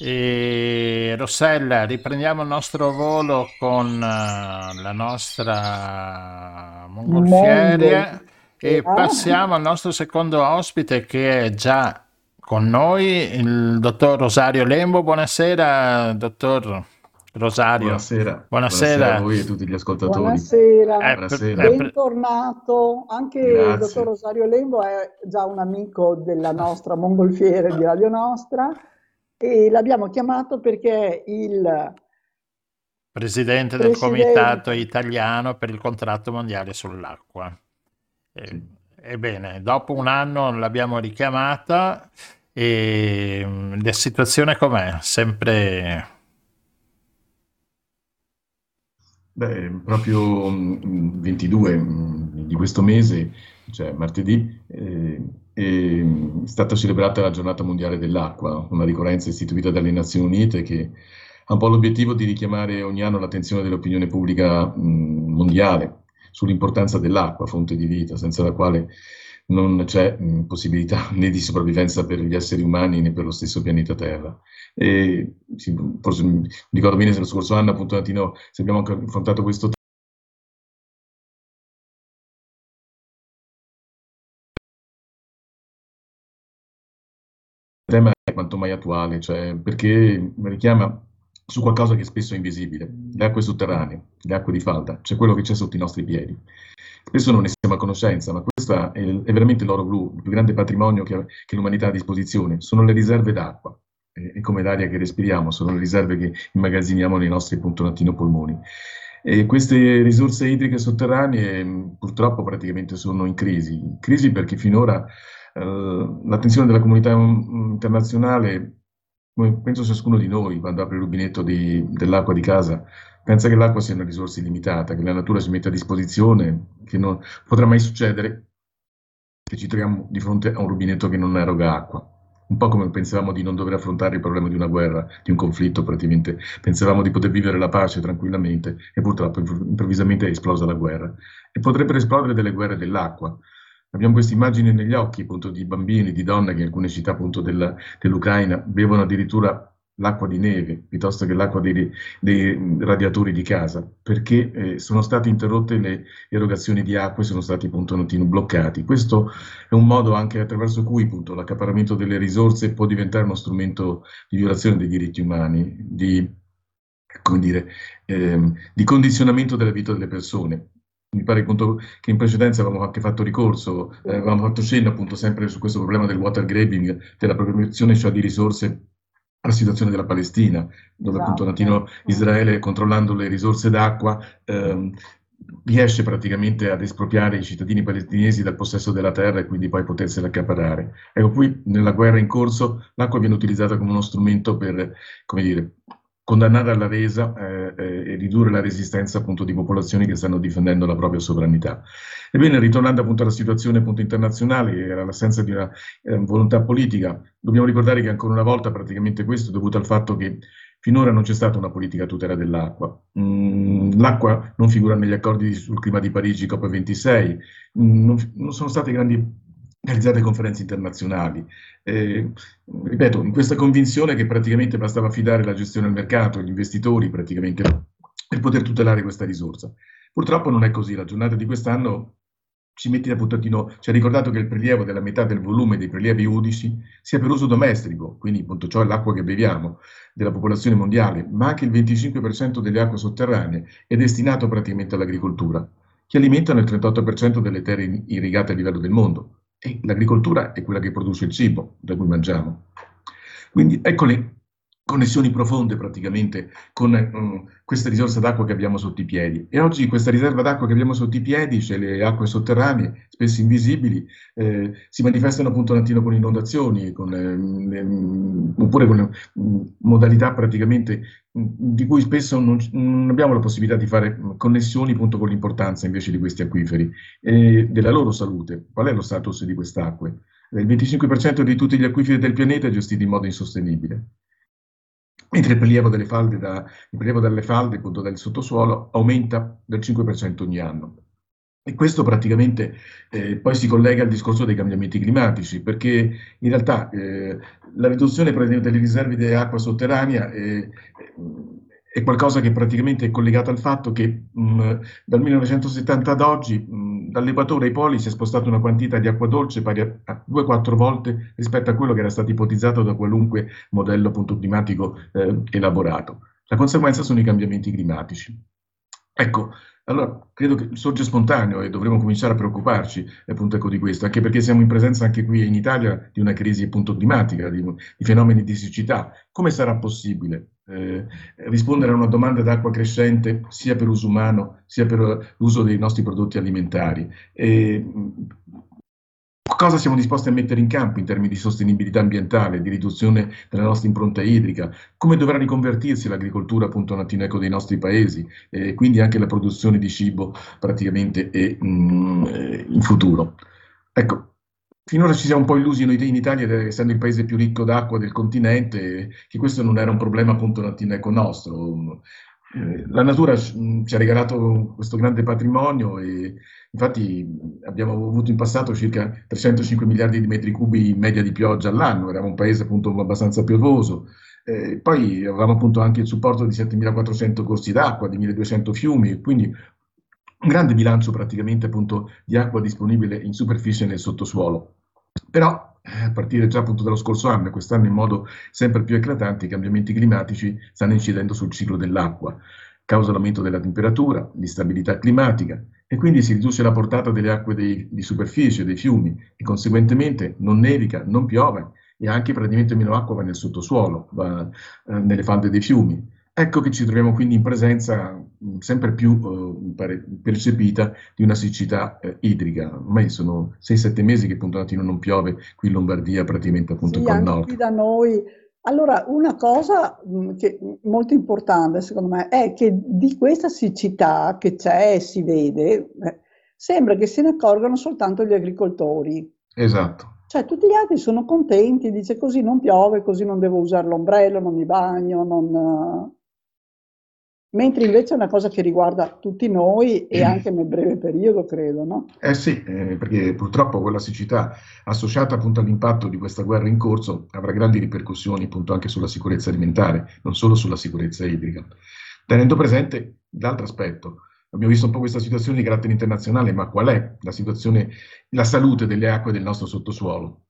E Rossella, riprendiamo il nostro volo con la nostra mongolfiere e passiamo al nostro secondo ospite che è già con noi, il dottor Rosario Lembo. Buonasera, dottor Rosario. Buonasera. Buonasera. Buonasera a voi e tutti gli ascoltatori. Buonasera, eh, Buonasera. Bentornato. Anche Grazie. Il dottor Rosario Lembo è già un amico della nostra mongolfiere di Radio Nostra e l'abbiamo chiamato perché il presidente del presidente... Comitato Italiano per il Contratto Mondiale sull'Acqua. E, ebbene, dopo un anno l'abbiamo richiamata e la situazione com'è? Sempre... Beh, proprio ventidue di questo mese, cioè martedì, eh, è stata celebrata la Giornata Mondiale dell'Acqua, una ricorrenza istituita dalle Nazioni Unite che ha un po' l'obiettivo di richiamare ogni anno l'attenzione dell'opinione pubblica mh, mondiale sull'importanza dell'acqua, fonte di vita, senza la quale non c'è mh, possibilità né di sopravvivenza per gli esseri umani né per lo stesso pianeta Terra. E, sì, forse mi ricordo bene se lo scorso anno, appunto, un attimo, se abbiamo anche affrontato questo tema. Il tema è quanto mai attuale, cioè perché richiama su qualcosa che spesso è invisibile, le acque sotterranee, le acque di falda, cioè quello che c'è sotto i nostri piedi. Spesso non ne siamo a conoscenza, ma questa è, è veramente l'oro blu, il più grande patrimonio che, che l'umanità ha a disposizione, sono le riserve d'acqua, e, e come l'aria che respiriamo, sono le riserve che immagazziniamo nei nostri punto-latino-polmoni. E queste risorse idriche sotterranee purtroppo praticamente sono in crisi, in crisi perché finora eh, l'attenzione della comunità internazionale, come penso ciascuno di noi quando apre il rubinetto di, dell'acqua di casa, pensa che l'acqua sia una risorsa illimitata, che la natura ci mette a disposizione, che non potrà mai succedere che ci troviamo di fronte a un rubinetto che non eroga acqua. Un po' come pensavamo di non dover affrontare il problema di una guerra, di un conflitto praticamente, pensavamo di poter vivere la pace tranquillamente e purtroppo improvvisamente è esplosa la guerra. E potrebbero esplodere delle guerre dell'acqua. Abbiamo queste immagini negli occhi, appunto, di bambini, di donne che in alcune città, appunto, della, dell'Ucraina bevono addirittura l'acqua di neve piuttosto che l'acqua dei, dei radiatori di casa, perché eh, sono state interrotte le erogazioni di acqua e sono stati, appunto, bloccati. Questo è un modo anche attraverso cui, appunto, l'accaparramento delle risorse può diventare uno strumento di violazione dei diritti umani, di, come dire, ehm, di condizionamento della vita delle persone. Mi pare che in precedenza avevamo anche fatto ricorso, eh, avevamo fatto cenno appunto sempre su questo problema del water grabbing, della appropriazione cioè di risorse alla situazione della Palestina, dove esatto. appunto Natino Israele, controllando le risorse d'acqua, ehm, riesce praticamente ad espropriare i cittadini palestinesi dal possesso della terra e quindi poi potersela accaparrare. Ecco, qui nella guerra in corso l'acqua viene utilizzata come uno strumento per, come dire, condannare alla resa eh, eh, e ridurre la resistenza appunto di popolazioni che stanno difendendo la propria sovranità. Ebbene, ritornando appunto alla situazione appunto internazionale e all'assenza di una eh, volontà politica, dobbiamo ricordare che ancora una volta praticamente questo è dovuto al fatto che finora non c'è stata una politica a tutela dell'acqua. Mm, l'acqua non figura negli accordi sul clima di Parigi C O P ventisei, mm, non, non sono state grandi realizzate conferenze internazionali. Eh, ripeto, in questa convinzione che praticamente bastava affidare la gestione al mercato, agli investitori praticamente, per poter tutelare questa risorsa. Purtroppo non è così, la giornata di quest'anno ci mette da puntino, ci ha ricordato che il prelievo della metà del volume dei prelievi udici sia per uso domestico, quindi appunto ciò è l'acqua che beviamo, della popolazione mondiale, ma anche il venticinque per cento delle acque sotterranee è destinato praticamente all'agricoltura, che alimentano il trentotto per cento delle terre irrigate a livello del mondo. E l'agricoltura è quella che produce il cibo da cui mangiamo. Quindi ecco le connessioni profonde praticamente con um, questa risorsa d'acqua che abbiamo sotto i piedi. E oggi questa riserva d'acqua che abbiamo sotto i piedi, cioè le acque sotterranee, spesso invisibili, eh, si manifestano appunto un attimo con inondazioni, con, eh, oppure con eh, modalità praticamente di cui spesso non, non abbiamo la possibilità di fare connessioni appunto con l'importanza invece di questi acquiferi e della loro salute. Qual è lo status di queste acque? Il venticinque per cento di tutti gli acquiferi del pianeta è gestito in modo insostenibile, mentre il prelievo delle falde, da, il prelievo dalle falde appunto dal sottosuolo aumenta del cinque per cento ogni anno. E questo praticamente eh, poi si collega al discorso dei cambiamenti climatici, perché in realtà eh, la riduzione delle riserve di acqua sotterranea è, è qualcosa che praticamente è collegata al fatto che mh, dal millenovecentosettanta ad oggi mh, dall'equatore ai poli si è spostata una quantità di acqua dolce pari a, a due quattro volte rispetto a quello che era stato ipotizzato da qualunque modello appunto climatico eh, elaborato. La conseguenza sono i cambiamenti climatici. Ecco, allora, credo che sorge spontaneo e dovremo cominciare a preoccuparci appunto ecco, di questo, anche perché siamo in presenza anche qui in Italia di una crisi appunto climatica, di, di fenomeni di siccità. Come sarà possibile eh, rispondere a una domanda d'acqua crescente sia per uso umano sia per l'uso dei nostri prodotti alimentari? E, cosa siamo disposti a mettere in campo in termini di sostenibilità ambientale, di riduzione della nostra impronta idrica, come dovrà riconvertirsi l'agricoltura appunto nattineco dei nostri paesi e quindi anche la produzione di cibo praticamente è, mm, è in futuro. Ecco, finora ci siamo un po' illusi noi in Italia, essendo il paese più ricco d'acqua del continente, che questo non era un problema appunto nattineco nostro. La natura ci ha regalato questo grande patrimonio e infatti abbiamo avuto in passato circa trecentocinque miliardi di metri cubi in media di pioggia all'anno, eravamo un paese appunto abbastanza piovoso, eh, poi avevamo appunto anche il supporto di settemilaquattrocento corsi d'acqua, di milleduecento fiumi, quindi un grande bilancio praticamente appunto di acqua disponibile in superficie e nel sottosuolo. Però a partire già appunto dallo scorso anno e quest'anno in modo sempre più eclatante i cambiamenti climatici stanno incidendo sul ciclo dell'acqua, causa l'aumento della temperatura, l'instabilità climatica e quindi si riduce la portata delle acque dei, di superficie, dei fiumi e conseguentemente non nevica, non piove e anche praticamente meno acqua va nel sottosuolo, va eh, nelle falde dei fiumi. Ecco che ci troviamo quindi in presenza mh, sempre più eh, percepita di una siccità eh, idrica. Ormai sono sei sette mesi che appunto non piove qui in Lombardia, praticamente appunto sì, con nord. Qui da noi. Allora, una cosa mh, che molto importante secondo me è che di questa siccità che c'è e si vede, eh, sembra che se ne accorgano soltanto gli agricoltori. Esatto. Cioè tutti gli altri sono contenti, dice così non piove, così non devo usare l'ombrello, non mi bagno, non... Mentre invece è una cosa che riguarda tutti noi e anche nel breve periodo, credo, no? Eh sì, eh, perché purtroppo quella siccità associata appunto all'impatto di questa guerra in corso avrà grandi ripercussioni appunto anche sulla sicurezza alimentare, non solo sulla sicurezza idrica. Tenendo presente l'altro aspetto, abbiamo visto un po' questa situazione di carattere internazionale, ma qual è la situazione, la salute delle acque del nostro sottosuolo?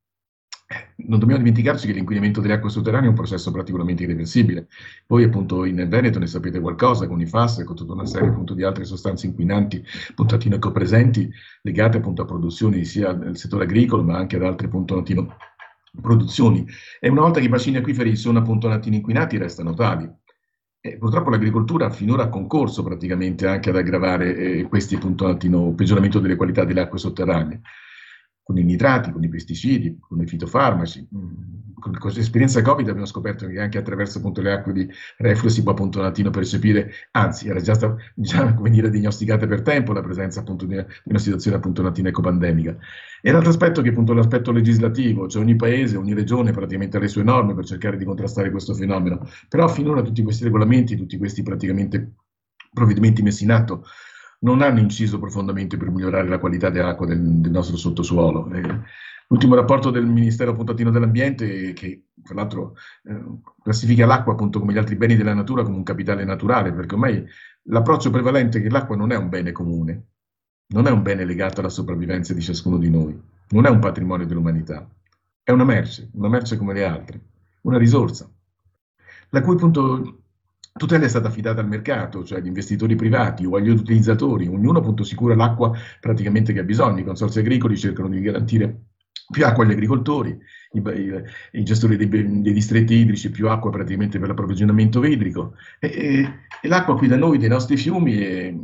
Non dobbiamo dimenticarci che l'inquinamento delle acque sotterranee è un processo particolarmente irreversibile. Voi appunto in Veneto ne sapete qualcosa con i F A S e con tutta una serie appunto di altre sostanze inquinanti appunto atinocopresenti legate appunto a produzioni sia nel settore agricolo ma anche ad altre appunto atinoproduzioni. E una volta che i bacini acquiferi sono appunto atinoinquinati restano tali. E purtroppo l'agricoltura finora ha concorso praticamente anche ad aggravare eh, questi appunto atino peggioramento delle qualità delle acque sotterranee. Con i nitrati, con i pesticidi, con i fitofarmaci. Con l'esperienza Covid abbiamo scoperto che anche attraverso appunto le acque di reflue si può appunto un attimo percepire, anzi era già, sta, già come dire, diagnosticata per tempo la presenza appunto di una situazione appunto un attimo ecopandemica. E l'altro aspetto che è appunto l'aspetto legislativo, cioè ogni paese, ogni regione praticamente ha le sue norme per cercare di contrastare questo fenomeno, però finora tutti questi regolamenti, tutti questi praticamente provvedimenti messi in atto non hanno inciso profondamente per migliorare la qualità dell'acqua del, del nostro sottosuolo. Eh, l'ultimo rapporto del Ministero Puntatino dell'Ambiente, che tra l'altro eh, classifica l'acqua appunto come gli altri beni della natura come un capitale naturale, perché ormai l'approccio prevalente è che l'acqua non è un bene comune, non è un bene legato alla sopravvivenza di ciascuno di noi, non è un patrimonio dell'umanità, è una merce, una merce come le altre, una risorsa, la cui appunto tutela è stata affidata al mercato, cioè agli investitori privati o agli utilizzatori, ognuno appunto si cura l'acqua praticamente che ha bisogno, i consorzi agricoli cercano di garantire più acqua agli agricoltori, i, i, i gestori dei, dei distretti idrici più acqua praticamente per l'approvvigionamento idrico e, e, e l'acqua qui da noi, dei nostri fiumi, è,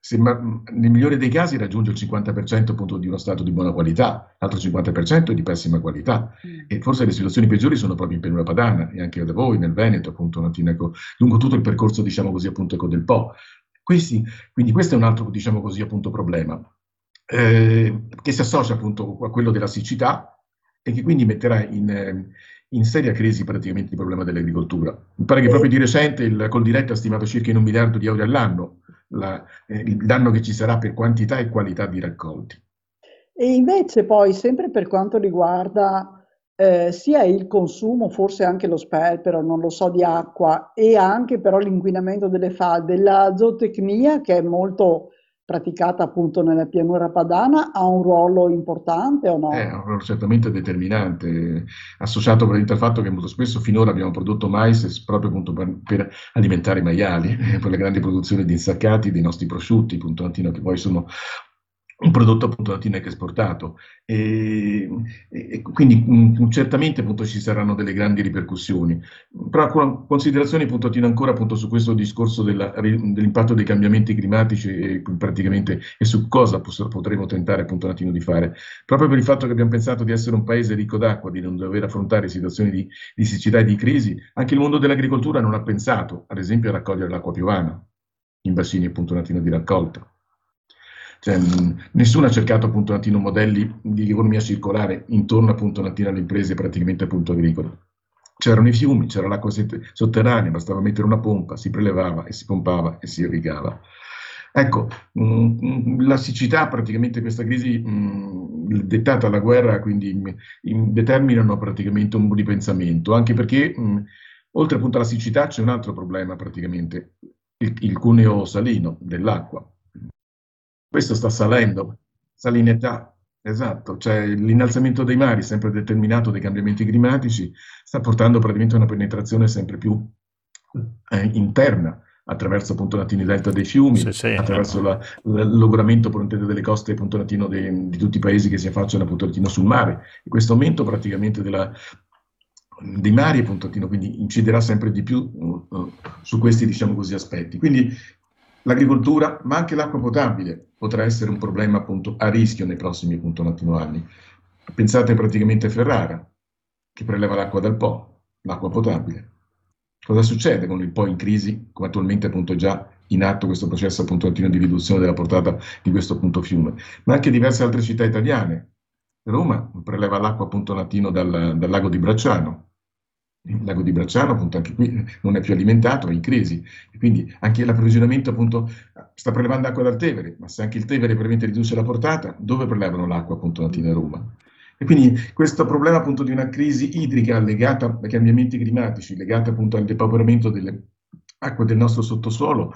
sembra, nel migliore dei casi raggiunge il cinquanta per cento appunto di uno stato di buona qualità, l'altro cinquanta per cento di pessima qualità mm. e forse le situazioni peggiori sono proprio in pianura padana e anche da voi nel Veneto appunto Antinaco, lungo tutto il percorso diciamo così appunto Eco del Po. Questi, quindi questo è un altro diciamo così appunto problema eh, che si associa appunto a quello della siccità e che quindi metterà in, in seria crisi praticamente il problema dell'agricoltura. Mi pare che proprio di recente il Coldiretti ha stimato circa in un miliardo di euro all'anno La, eh, il danno che ci sarà per quantità e qualità di raccolti. E invece poi, sempre per quanto riguarda eh, sia il consumo, forse anche lo sperpero, non lo so, di acqua, e anche però l'inquinamento delle falde, la zootecnia, che è molto praticata appunto nella pianura padana, ha un ruolo importante o no? È un ruolo certamente determinante, associato al fatto che molto spesso finora abbiamo prodotto mais proprio appunto per, per alimentare i maiali, per la grande produzione di insaccati dei nostri prosciutti, appunto, che poi sono un prodotto appunto che è esportato e, e quindi mh, certamente appunto ci saranno delle grandi ripercussioni, però con considerazioni appunto ancora appunto su questo discorso della, dell'impatto dei cambiamenti climatici e praticamente e su cosa poss- potremo tentare appunto un attimo di fare, proprio per il fatto che abbiamo pensato di essere un paese ricco d'acqua, di non dover affrontare situazioni di, di siccità e di crisi, anche il mondo dell'agricoltura non ha pensato ad esempio a raccogliere l'acqua piovana in bacini appunto un attimo di raccolta. Cioè, nessuno ha cercato appunto un attimo modelli di economia circolare intorno appunto un attimo alle imprese praticamente appunto agricole. C'erano i fiumi, c'era l'acqua sotterranea, bastava mettere una pompa, si prelevava e si pompava e si irrigava. Ecco, mh, la siccità, praticamente questa crisi mh, dettata alla guerra, quindi mh, in, determinano praticamente un ripensamento, anche perché mh, oltre appunto alla siccità c'è un altro problema praticamente, il, il cuneo salino dell'acqua. Questo sta salendo, salinità, esatto, cioè l'innalzamento dei mari, sempre determinato dai cambiamenti climatici, sta portando praticamente a una penetrazione sempre più eh, interna, attraverso appunto latino delta dei fiumi, sì, sì, attraverso no. l'allogoramento la, delle coste appunto latino de, di tutti i paesi che si affacciano appunto latino sul mare. E questo aumento praticamente della, dei mari appunto latino, quindi inciderà sempre di più uh, uh, su questi diciamo così aspetti. Quindi l'agricoltura, ma anche l'acqua potabile, potrà essere un problema appunto a rischio nei prossimi appunto un attimo anni. Pensate praticamente a Ferrara, che preleva l'acqua dal Po, l'acqua potabile. Cosa succede con il Po in crisi, come attualmente appunto è già in atto questo processo appunto di riduzione della portata di questo appunto fiume, ma anche diverse altre città italiane. Roma preleva l'acqua appunto latino dal, dal lago di Bracciano. Il lago di Bracciano appunto anche qui non è più alimentato, è in crisi, e quindi anche l'approvvigionamento appunto sta prelevando acqua dal Tevere, ma se anche il Tevere praticamente riduce la portata, dove prelevano l'acqua appunto natina a Roma? E quindi questo problema appunto di una crisi idrica legata ai cambiamenti climatici, legata appunto al depauperamento delle acque del nostro sottosuolo,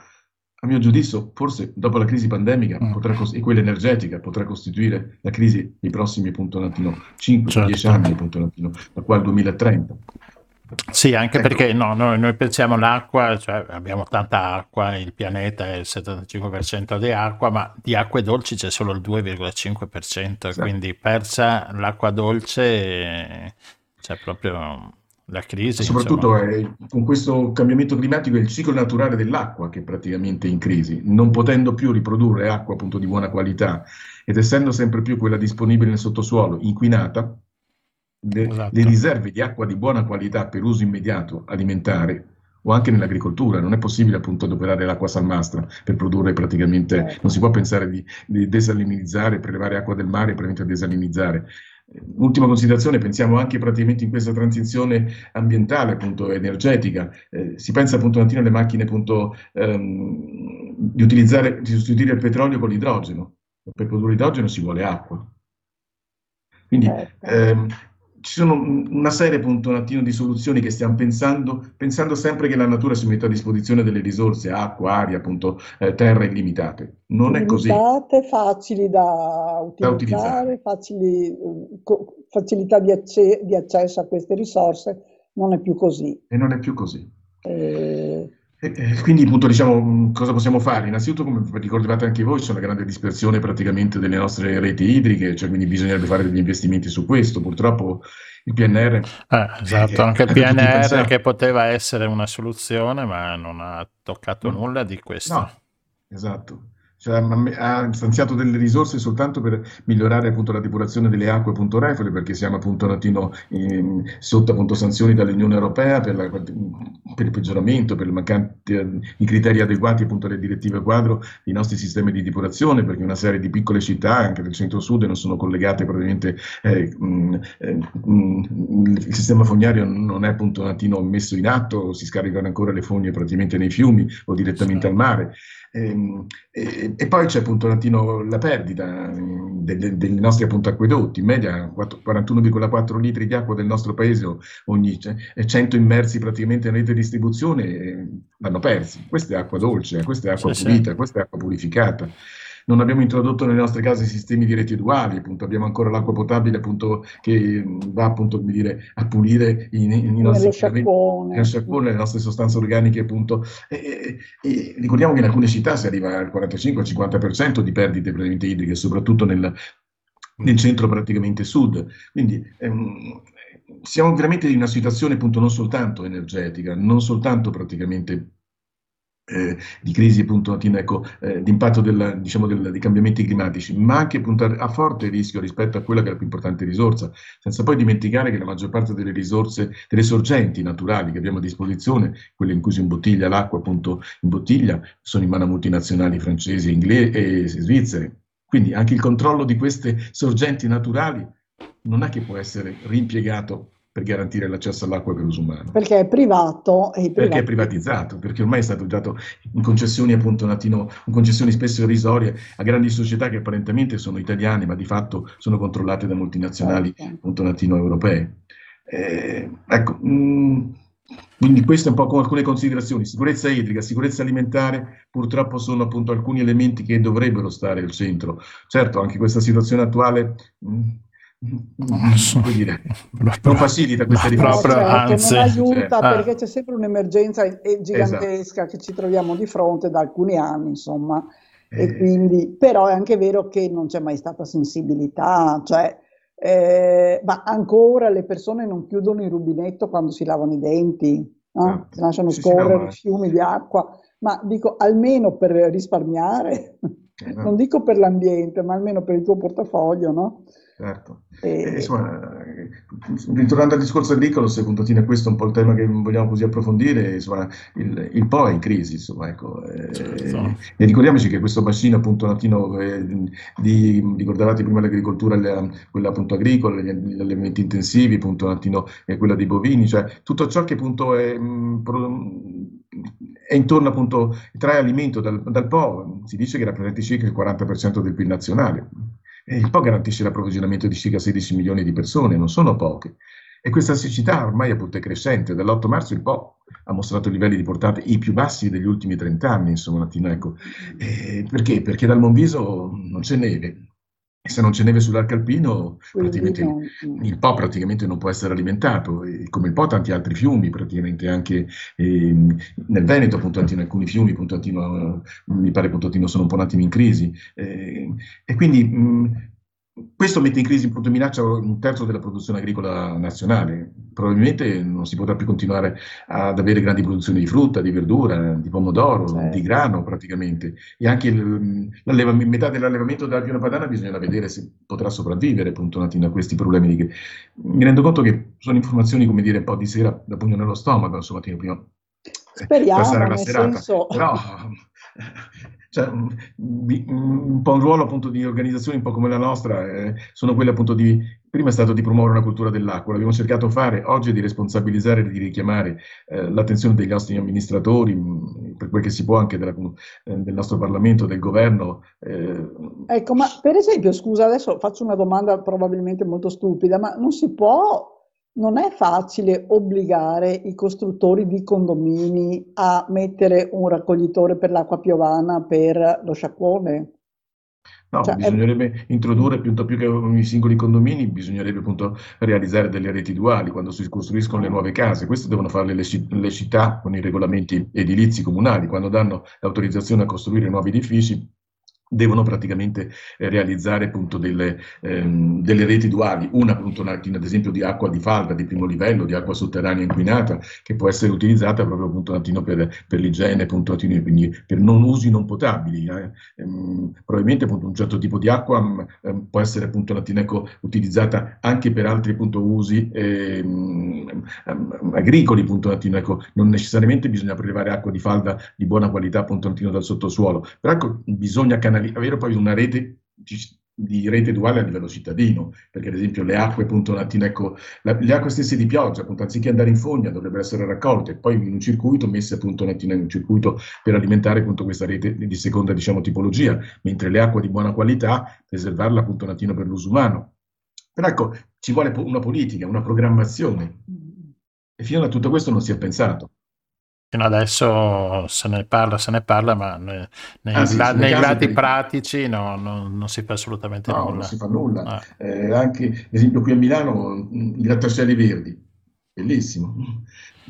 a mio giudizio, forse dopo la crisi pandemica mm. potrà cost- e quella energetica potrà costituire la crisi nei prossimi appunto, cinque dieci certo. anni, appunto, da qua al duemilatrenta. Sì, anche ecco. perché no, noi, noi pensiamo all'acqua, cioè abbiamo tanta acqua, il pianeta è il settantacinque per cento di acqua, ma di acque dolci c'è solo il due virgola cinque per cento, sì. quindi persa l'acqua dolce c'è proprio la crisi. Soprattutto è, con questo cambiamento climatico è il ciclo naturale dell'acqua che è praticamente in crisi, non potendo più riprodurre acqua appunto di buona qualità ed essendo sempre più quella disponibile nel sottosuolo inquinata. Le, esatto. le riserve di acqua di buona qualità per uso immediato alimentare o anche nell'agricoltura, non è possibile appunto adoperare l'acqua salmastra per produrre praticamente, non si può pensare di, di desalinizzare, prelevare acqua del mare per desalinizzare. Ultima considerazione, pensiamo anche praticamente in questa transizione ambientale, appunto energetica, eh, si pensa appunto un attimo alle macchine appunto ehm, di utilizzare, di sostituire il petrolio con l'idrogeno, per produrre idrogeno si vuole acqua, quindi ehm, ci sono una serie appunto un attimo di soluzioni che stiamo pensando, pensando sempre che la natura si metta a disposizione delle risorse, acqua, aria, appunto, eh, terra illimitate. Non illimitate, è così. Illimitate, facili da utilizzare, da utilizzare. Facili, co- facilità di, acce- di accesso a queste risorse, non è più così. E non è più così. E... Quindi appunto diciamo cosa possiamo fare? Innanzitutto, come ricordavate anche voi, c'è una grande dispersione praticamente delle nostre reti idriche, cioè quindi bisognerebbe fare degli investimenti su questo. Purtroppo il P N R... Ah, esatto, eh, anche il P N R che poteva essere una soluzione ma non ha toccato no. nulla di questo. No, esatto. Cioè, ha stanziato delle risorse soltanto per migliorare appunto la depurazione delle acque appunto reflue, perché siamo appunto un attimo eh, sotto appunto sanzioni dall'Unione Europea per, la, per il peggioramento, per mancanti, eh, i criteri adeguati appunto alle direttive quadro dei nostri sistemi di depurazione, perché una serie di piccole città anche del centro-sud non sono collegate probabilmente eh, mh, eh, mh, il sistema fognario non è appunto un attimo messo in atto, si scaricano ancora le fogne praticamente nei fiumi o direttamente sì. al mare. E, e, e poi c'è appunto un attimo la perdita de, de, dei nostri appunto acquedotti, in media quarantuno virgola quattro litri di acqua del nostro paese ogni cento immersi praticamente nella rete di distribuzione eh, vanno persi. Questa è acqua dolce, questa è acqua sì, pulita, sì. questa è acqua purificata. Non abbiamo introdotto nelle nostre case sistemi di residuali, appunto abbiamo ancora l'acqua potabile appunto che va appunto come dire, a pulire i, i nostri sciacquone, sciacquone, le nostre sostanze organiche appunto. E, e, e ricordiamo che in alcune città si arriva al quarantacinque cinquanta per cento di perdite praticamente idriche, soprattutto nel, nel centro praticamente sud. Quindi ehm, siamo veramente in una situazione appunto non soltanto energetica, non soltanto praticamente Eh, di crisi appunto ecco, eh, di impatto della, diciamo del, dei cambiamenti climatici, ma anche appunto a forte rischio rispetto a quella che è la più importante risorsa, senza poi dimenticare che la maggior parte delle risorse, delle sorgenti naturali che abbiamo a disposizione, quelle in cui si imbottiglia l'acqua appunto in bottiglia, sono in mano a multinazionali francesi ingle- e svizzere, quindi anche il controllo di queste sorgenti naturali non è che può essere rimpiegato per garantire l'accesso all'acqua per uso umano. Perché è privato. È perché è privatizzato, perché ormai è stato dato in concessioni appunto un attimo, in concessioni spesso irrisorie a grandi società che apparentemente sono italiane, ma di fatto sono controllate da multinazionali okay. appunto un attimo europee. Eh, ecco, mh, quindi questo è un po' con alcune considerazioni. Sicurezza idrica, sicurezza alimentare, purtroppo sono appunto alcuni elementi che dovrebbero stare al centro. Certo, anche questa situazione attuale... Mh, non, so. dire, non facilita questa ripresa, certo, anzi, non aiuta eh. perché c'è sempre un'emergenza gigantesca esatto. che ci troviamo di fronte da alcuni anni, insomma, eh. e quindi, però è anche vero che non c'è mai stata sensibilità, cioè, eh, ma ancora le persone non chiudono il rubinetto quando si lavano i denti, no? Esatto. Si lasciano ci scorrere si fiumi di acqua, ma dico almeno per risparmiare, eh, no. non dico per l'ambiente, ma almeno per il tuo portafoglio, no? Certo, e, insomma, ritornando al discorso agricolo, secondo te questo è un po' il tema che vogliamo così approfondire, insomma, il, il Po è in crisi, insomma, ecco, eh, e ricordiamoci che questo bacino appunto un attimo, eh, di, ricordavate prima l'agricoltura, la, quella appunto agricola, gli, gli allevamenti intensivi, appunto un attimo, eh, quella dei bovini, cioè tutto ciò che appunto è... Mh, pro, è intorno appunto, trae alimento dal, dal Po, si dice che rappresenta circa il quaranta per cento del P I L nazionale. Il Po garantisce l'approvvigionamento di circa sedici milioni di persone, non sono poche. E questa siccità ormai a punta crescente, dall'otto marzo in poi ha mostrato livelli di portata i più bassi degli ultimi trent'anni, insomma, Latino, ecco. E perché? Perché dal Monviso non c'è neve. Se non c'è neve sull'arco alpino, praticamente il Po praticamente non può essere alimentato, e come il Po tanti altri fiumi, praticamente anche eh, nel Veneto, appunto, alcuni fiumi, appunto, Antino, mi pare appunto, Antino, sono un po' un attimo in crisi, eh, e quindi mh, questo mette in crisi, appunto, minaccia un terzo della produzione agricola nazionale. Probabilmente non si potrà più continuare ad avere grandi produzioni di frutta, di verdura, di pomodoro, certo, di grano praticamente. E anche metà dell'allevamento della pianura padana bisognerà vedere se potrà sopravvivere, appunto, un attimo a questi problemi. Di... Mi rendo conto che sono informazioni, come dire, un po' di sera da pugno nello stomaco, insomma, prima speriamo, passare la serata. Senso... Però... Cioè, un po' un ruolo, appunto, di organizzazioni un po' come la nostra, eh, sono quelle, appunto, di prima è stato di promuovere una cultura dell'acqua, l'abbiamo cercato di fare, oggi è di responsabilizzare e di richiamare eh, l'attenzione degli nostri amministratori, mh, per quel che si può anche della, eh, del nostro Parlamento, del governo. Eh. Ecco, ma per esempio, scusa, adesso faccio una domanda probabilmente molto stupida, ma non si può... Non è facile obbligare i costruttori di condomini a mettere un raccoglitore per l'acqua piovana per lo sciacquone? No, cioè, bisognerebbe è... introdurre, appunto, più che i singoli condomini, bisognerebbe, appunto, realizzare delle reti duali quando si costruiscono le nuove case. Questo devono farle le, ci- le città con i regolamenti edilizi comunali, quando danno l'autorizzazione a costruire nuovi edifici. Devono praticamente eh, realizzare, appunto, delle, ehm, delle reti duali, una, appunto, una, ad esempio, di acqua di falda di primo livello, di acqua sotterranea inquinata, che può essere utilizzata proprio, appunto, un attimo per, per l'igiene, appunto, quindi per non usi non potabili. Eh. Ehm, probabilmente, appunto, un certo tipo di acqua mh, mh, può essere, appunto, un attimo, ecco, utilizzata anche per altri, appunto, usi eh, mh, mh, agricoli, appunto, un attimo, ecco, non necessariamente bisogna prelevare acqua di falda di buona qualità, appunto, un attimo dal sottosuolo, però, ecco, bisogna canalizzare, avere poi una rete di rete duale a livello cittadino, perché ad esempio le acque, appunto, un attimo, ecco, la, le acque stesse di pioggia, appunto, anziché andare in fogna dovrebbero essere raccolte e poi in un circuito messe, appunto, un attimo, in un circuito per alimentare, appunto, questa rete di seconda, diciamo, tipologia, mentre le acque di buona qualità preservarla, appunto, un attimo per l'uso umano. Però, ecco, ci vuole una politica, una programmazione, e fino a tutto questo non si è pensato. Fino adesso se ne parla, se ne parla, ma ne, nei, ah, sì, la, nei lati di... pratici no, no, non si fa assolutamente no, nulla. Non si fa nulla. Ah. Eh, anche, ad esempio, qui a Milano i grattacieli verdi, bellissimo,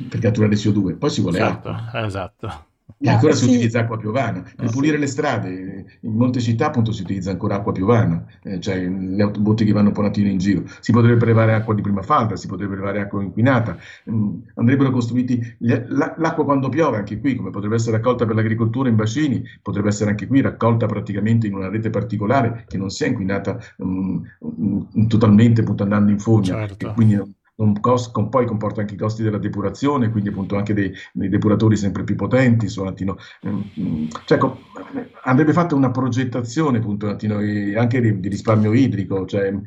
per catturare C O due, poi si vuole esatto, acqua. Esatto. E ancora ah, si sì. utilizza acqua piovana. Per ah, pulire sì. le strade, in molte città, appunto, si utilizza ancora acqua piovana, eh, cioè le autobotti che vanno un po' in giro. Si potrebbe prelevare acqua di prima falda, si potrebbe prelevare acqua inquinata, mm, andrebbero costruiti le, la, l'acqua quando piove, anche qui, come potrebbe essere raccolta per l'agricoltura in bacini, potrebbe essere anche qui raccolta praticamente in una rete particolare che non sia inquinata mm, mm, totalmente, appunto, andando in fogna. Certo. E quindi non Cost, con, poi comporta anche i costi della depurazione, quindi, appunto, anche dei, dei depuratori sempre più potenti. Sono attino, ehm, cioè, com, andrebbe fatta una progettazione, appunto, attino, e anche di, di risparmio idrico, cioè mh,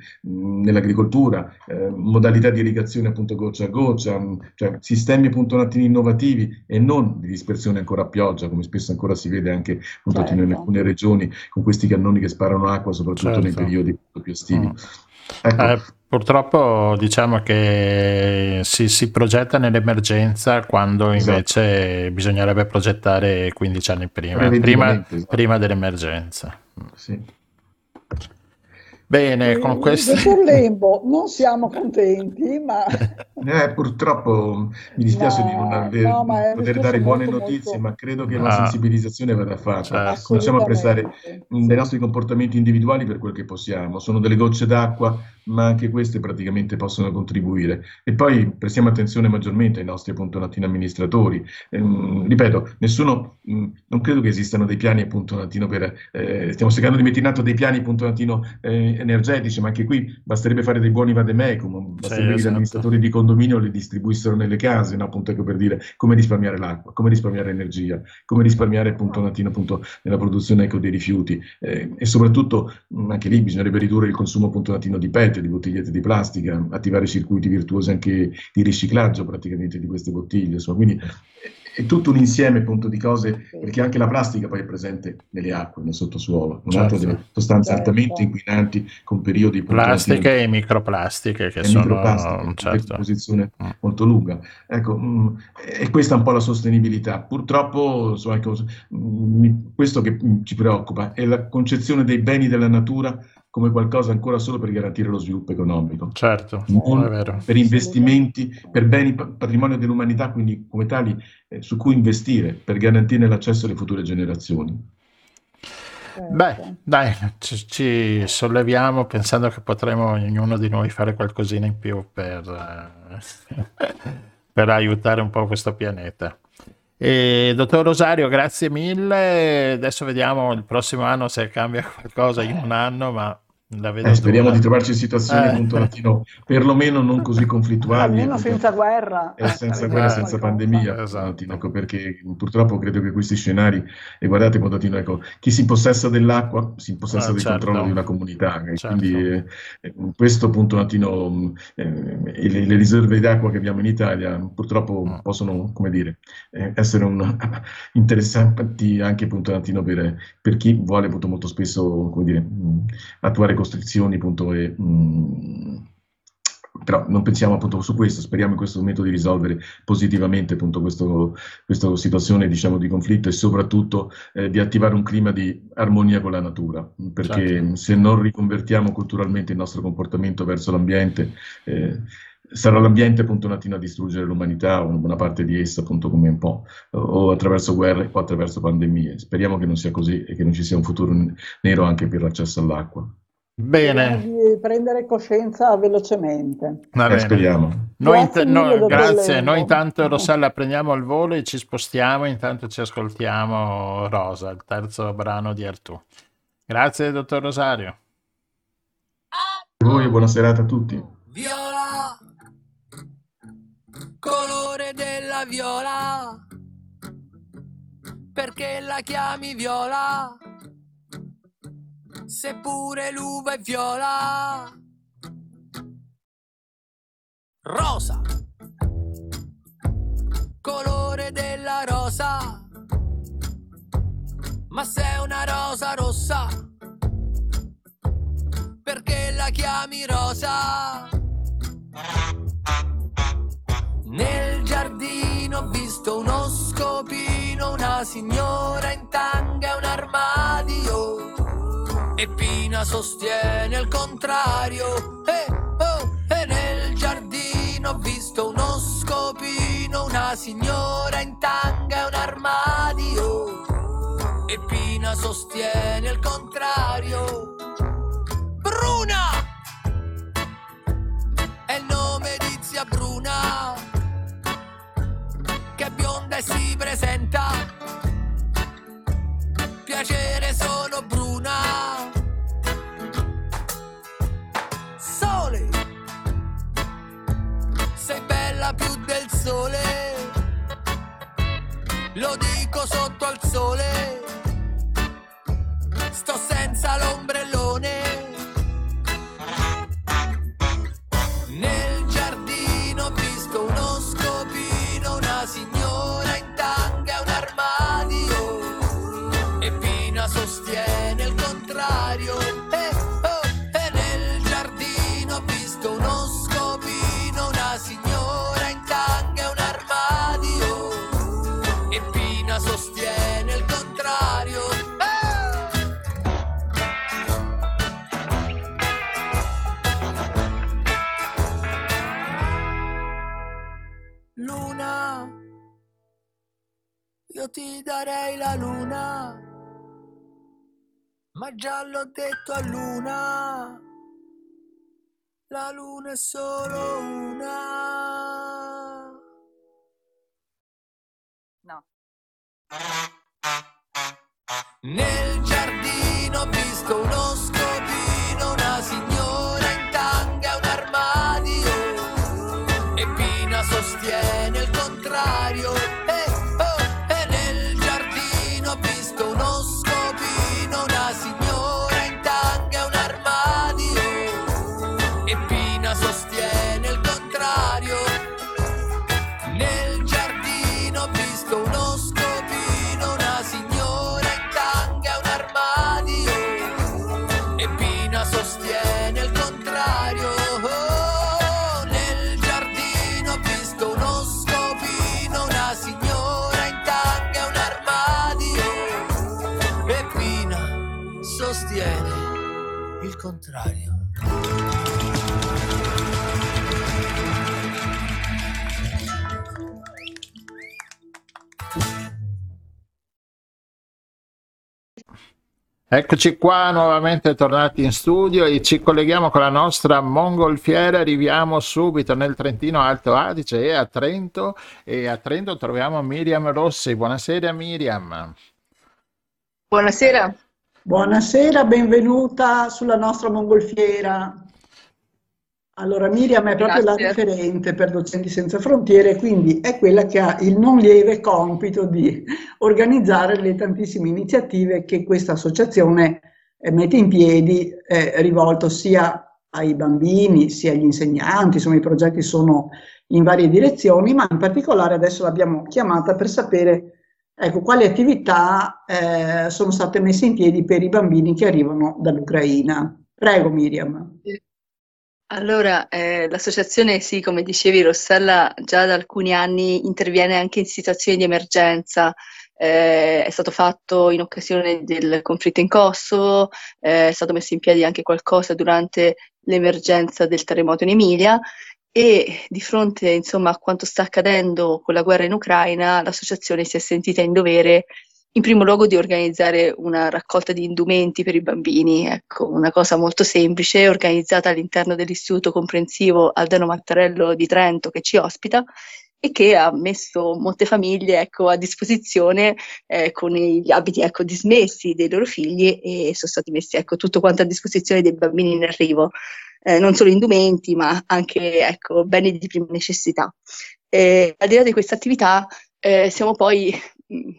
nell'agricoltura, eh, modalità di irrigazione, appunto, goccia a goccia, mh, cioè sistemi, appunto, un attimo innovativi e non di dispersione ancora a pioggia, come spesso ancora si vede anche, appunto, certo, attino, in alcune regioni con questi cannoni che sparano acqua, soprattutto certo. nei periodi più estivi. Mm. Ecco. Eh, purtroppo diciamo che si, si progetta nell'emergenza quando invece esatto. bisognerebbe progettare quindici anni prima, prima, esatto. prima dell'emergenza. Sì. Bene, con questo... Sul Lembo non siamo contenti, ma... Eh, purtroppo mi dispiace no, di non aver, no, poter dare buone molto, notizie, molto... ma credo che no. la sensibilizzazione vada fatta. Certo. Cominciamo a prestare dei nostri comportamenti individuali per quel che possiamo. Sono delle gocce d'acqua, ma anche queste praticamente possono contribuire. E poi prestiamo attenzione maggiormente ai nostri, appunto, latino amministratori. Ehm, ripeto, nessuno... Mh, non credo che esistano dei piani, appunto, latino per... Eh, stiamo cercando di mettere in atto dei piani, appunto, latino... Eh, energetici, ma anche qui basterebbe fare dei buoni vademecum, basterebbe sì, esatto. che gli amministratori di condominio li distribuissero nelle case, no? Appunto, ecco, per dire come risparmiare l'acqua, come risparmiare energia, come risparmiare, appunto, un attimo, appunto, nella produzione, ecco, dei rifiuti, eh, e soprattutto anche lì bisognerebbe ridurre il consumo, appunto, un attimo di P E T, di bottigliette di plastica, attivare circuiti virtuosi anche di riciclaggio praticamente di queste bottiglie, insomma, quindi è tutto un insieme appunto di cose, perché anche la plastica poi è presente nelle acque, nel sottosuolo, un'altra certo. delle sostanze certo. altamente inquinanti con periodi plastiche e microplastiche che e sono microplastiche, certo. una posizione mm. molto lunga, ecco, mh, e questa è un po' la sostenibilità, purtroppo so, ecco, mh, questo che mh, ci preoccupa è la concezione dei beni della natura come qualcosa ancora solo per garantire lo sviluppo economico. Certo, non è vero. Per investimenti, per beni patrimonio dell'umanità, quindi come tali eh, su cui investire per garantire l'accesso alle future generazioni. Beh, dai, ci, ci solleviamo pensando che potremo ognuno di noi fare qualcosina in più per, per aiutare un po' questo pianeta. E, dottor Rosario, grazie mille. Adesso vediamo il prossimo anno se cambia qualcosa in un anno, ma la vedo eh, speriamo di trovarci in situazioni eh. appunto latino, perlomeno non così conflittuali, almeno senza guerra e senza eh, guerra, senza pandemia, esatto. ecco, perché purtroppo credo che questi scenari, e guardate Montatino, ecco, chi si impossessa dell'acqua si impossessa ah, del certo. controllo di una comunità, certo. quindi eh, questo punto Montatino, eh, le, le riserve d'acqua che abbiamo in Italia purtroppo mm. possono, come dire, eh, essere un, interessanti anche punto Montatino per, per chi vuole appunto molto spesso, come dire, mh, attuare costrizioni, appunto, e, mh, però non pensiamo appunto su questo, speriamo in questo momento di risolvere positivamente appunto questo, questa situazione, diciamo, di conflitto, e soprattutto eh, di attivare un clima di armonia con la natura, perché certo. se non riconvertiamo culturalmente il nostro comportamento verso l'ambiente, eh, sarà l'ambiente appunto un attimo a distruggere l'umanità, o una parte di essa appunto, come un po', o attraverso guerre o attraverso pandemie. Speriamo che non sia così e che non ci sia un futuro nero anche per l'accesso all'acqua. Bene, di prendere coscienza velocemente. Va bene. Eh, speriamo. Noi grazie, int- no, grazie. Noi intanto, Rossella, prendiamo il volo e ci spostiamo, intanto ci ascoltiamo Rosa, il terzo brano di Artù. Grazie, dottor Rosario. A voi, buona serata a tutti. Viola, colore della viola, perché la chiami viola? Seppure l'uva è viola. Rosa, colore della rosa, ma se è una rosa rossa, perché la chiami rosa? Nel giardino ho visto uno scopino, una signora in tanga e un armadio, e Pina sostiene il contrario. E eh, oh, eh, nel giardino ho visto uno scopino, una signora in tanga e un armadio, e Pina sostiene il contrario. Bruna è il nome di zia Bruna, che è bionda e si presenta. Piacere, sono Bruna. Sole, sei bella più del sole, lo dico sotto al sole, sto senza l'ombrellone. Nel giardino ho visto uno scopino, una signora in tanga e un armadio, e Pina sostiene il contrario. E eh, oh, eh, nel giardino ho visto uno scopino, una signora in tanga e un armadio, e Pina sostiene il contrario. Luna, io ti darei la luna, ma già l'ho detto a Luna, la luna è solo una. No. Nel giardino ho visto uno scopino, una signora in tanga e un armadio, e Pina sostiene il contrario. E eh, oh, eh, nel giardino ho visto uno scopino, una signora in tanga e un armadio, e Pina sostiene il contrario. Nel giardino ho visto dire il contrario. Eccoci qua nuovamente tornati in studio e ci colleghiamo con la nostra mongolfiera. Arriviamo subito nel Trentino Alto Adige e a Trento e a Trento troviamo Miriam Rossi. Buonasera Miriam. Buonasera. Buonasera, benvenuta sulla nostra mongolfiera. Allora Miriam è proprio Grazie. La referente per Docenti Senza Frontiere, quindi è quella che ha il non lieve compito di organizzare le tantissime iniziative che questa associazione mette in piedi, eh, rivolto sia ai bambini sia agli insegnanti. Insomma, i progetti sono in varie direzioni, ma in particolare adesso l'abbiamo chiamata per sapere, ecco, quali attività eh, sono state messe in piedi per i bambini che arrivano dall'Ucraina. Prego Miriam. Allora, eh, l'associazione, sì, come dicevi Rossella, già da alcuni anni interviene anche in situazioni di emergenza. Eh, è stato fatto in occasione del conflitto in Kosovo, eh, è stato messo in piedi anche qualcosa durante l'emergenza del terremoto in Emilia e di fronte, insomma, a quanto sta accadendo con la guerra in Ucraina, l'associazione si è sentita in dovere in primo luogo di organizzare una raccolta di indumenti per i bambini, ecco, una cosa molto semplice, organizzata all'interno dell'Istituto Comprensivo Aldeno Mattarello di Trento che ci ospita e che ha messo molte famiglie, ecco, a disposizione eh, con gli abiti, ecco, dismessi dei loro figli e sono stati messi, ecco, tutto quanto a disposizione dei bambini in arrivo. Eh, non solo indumenti ma anche, ecco, beni di prima necessità. Eh, al di là di questa attività eh, siamo poi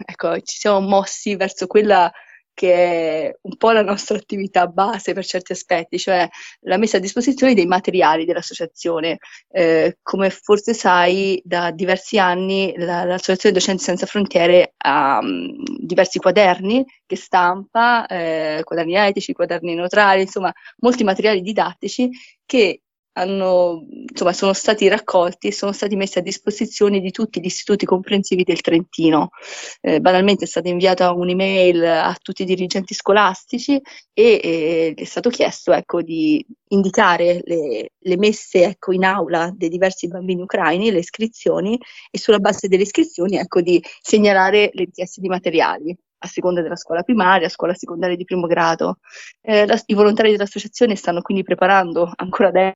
Ecco, ci siamo mossi verso quella che è un po' la nostra attività base per certi aspetti, cioè la messa a disposizione dei materiali dell'associazione. Eh, come forse sai, da diversi anni la, l'associazione Docenti Senza Frontiere ha um, diversi quaderni che stampa, eh, quaderni etici, quaderni neutrali, insomma molti materiali didattici che hanno, insomma, sono stati raccolti e sono stati messi a disposizione di tutti gli istituti comprensivi del Trentino. Eh, banalmente è stata inviata un'email a tutti i dirigenti scolastici e eh, è stato chiesto, ecco, di indicare le, le messe, ecco, in aula dei diversi bambini ucraini, le iscrizioni, e sulla base delle iscrizioni, ecco, di segnalare le richieste di materiali a seconda della scuola primaria, scuola secondaria di primo grado. Eh, la, i volontari dell'associazione stanno quindi preparando ancora adesso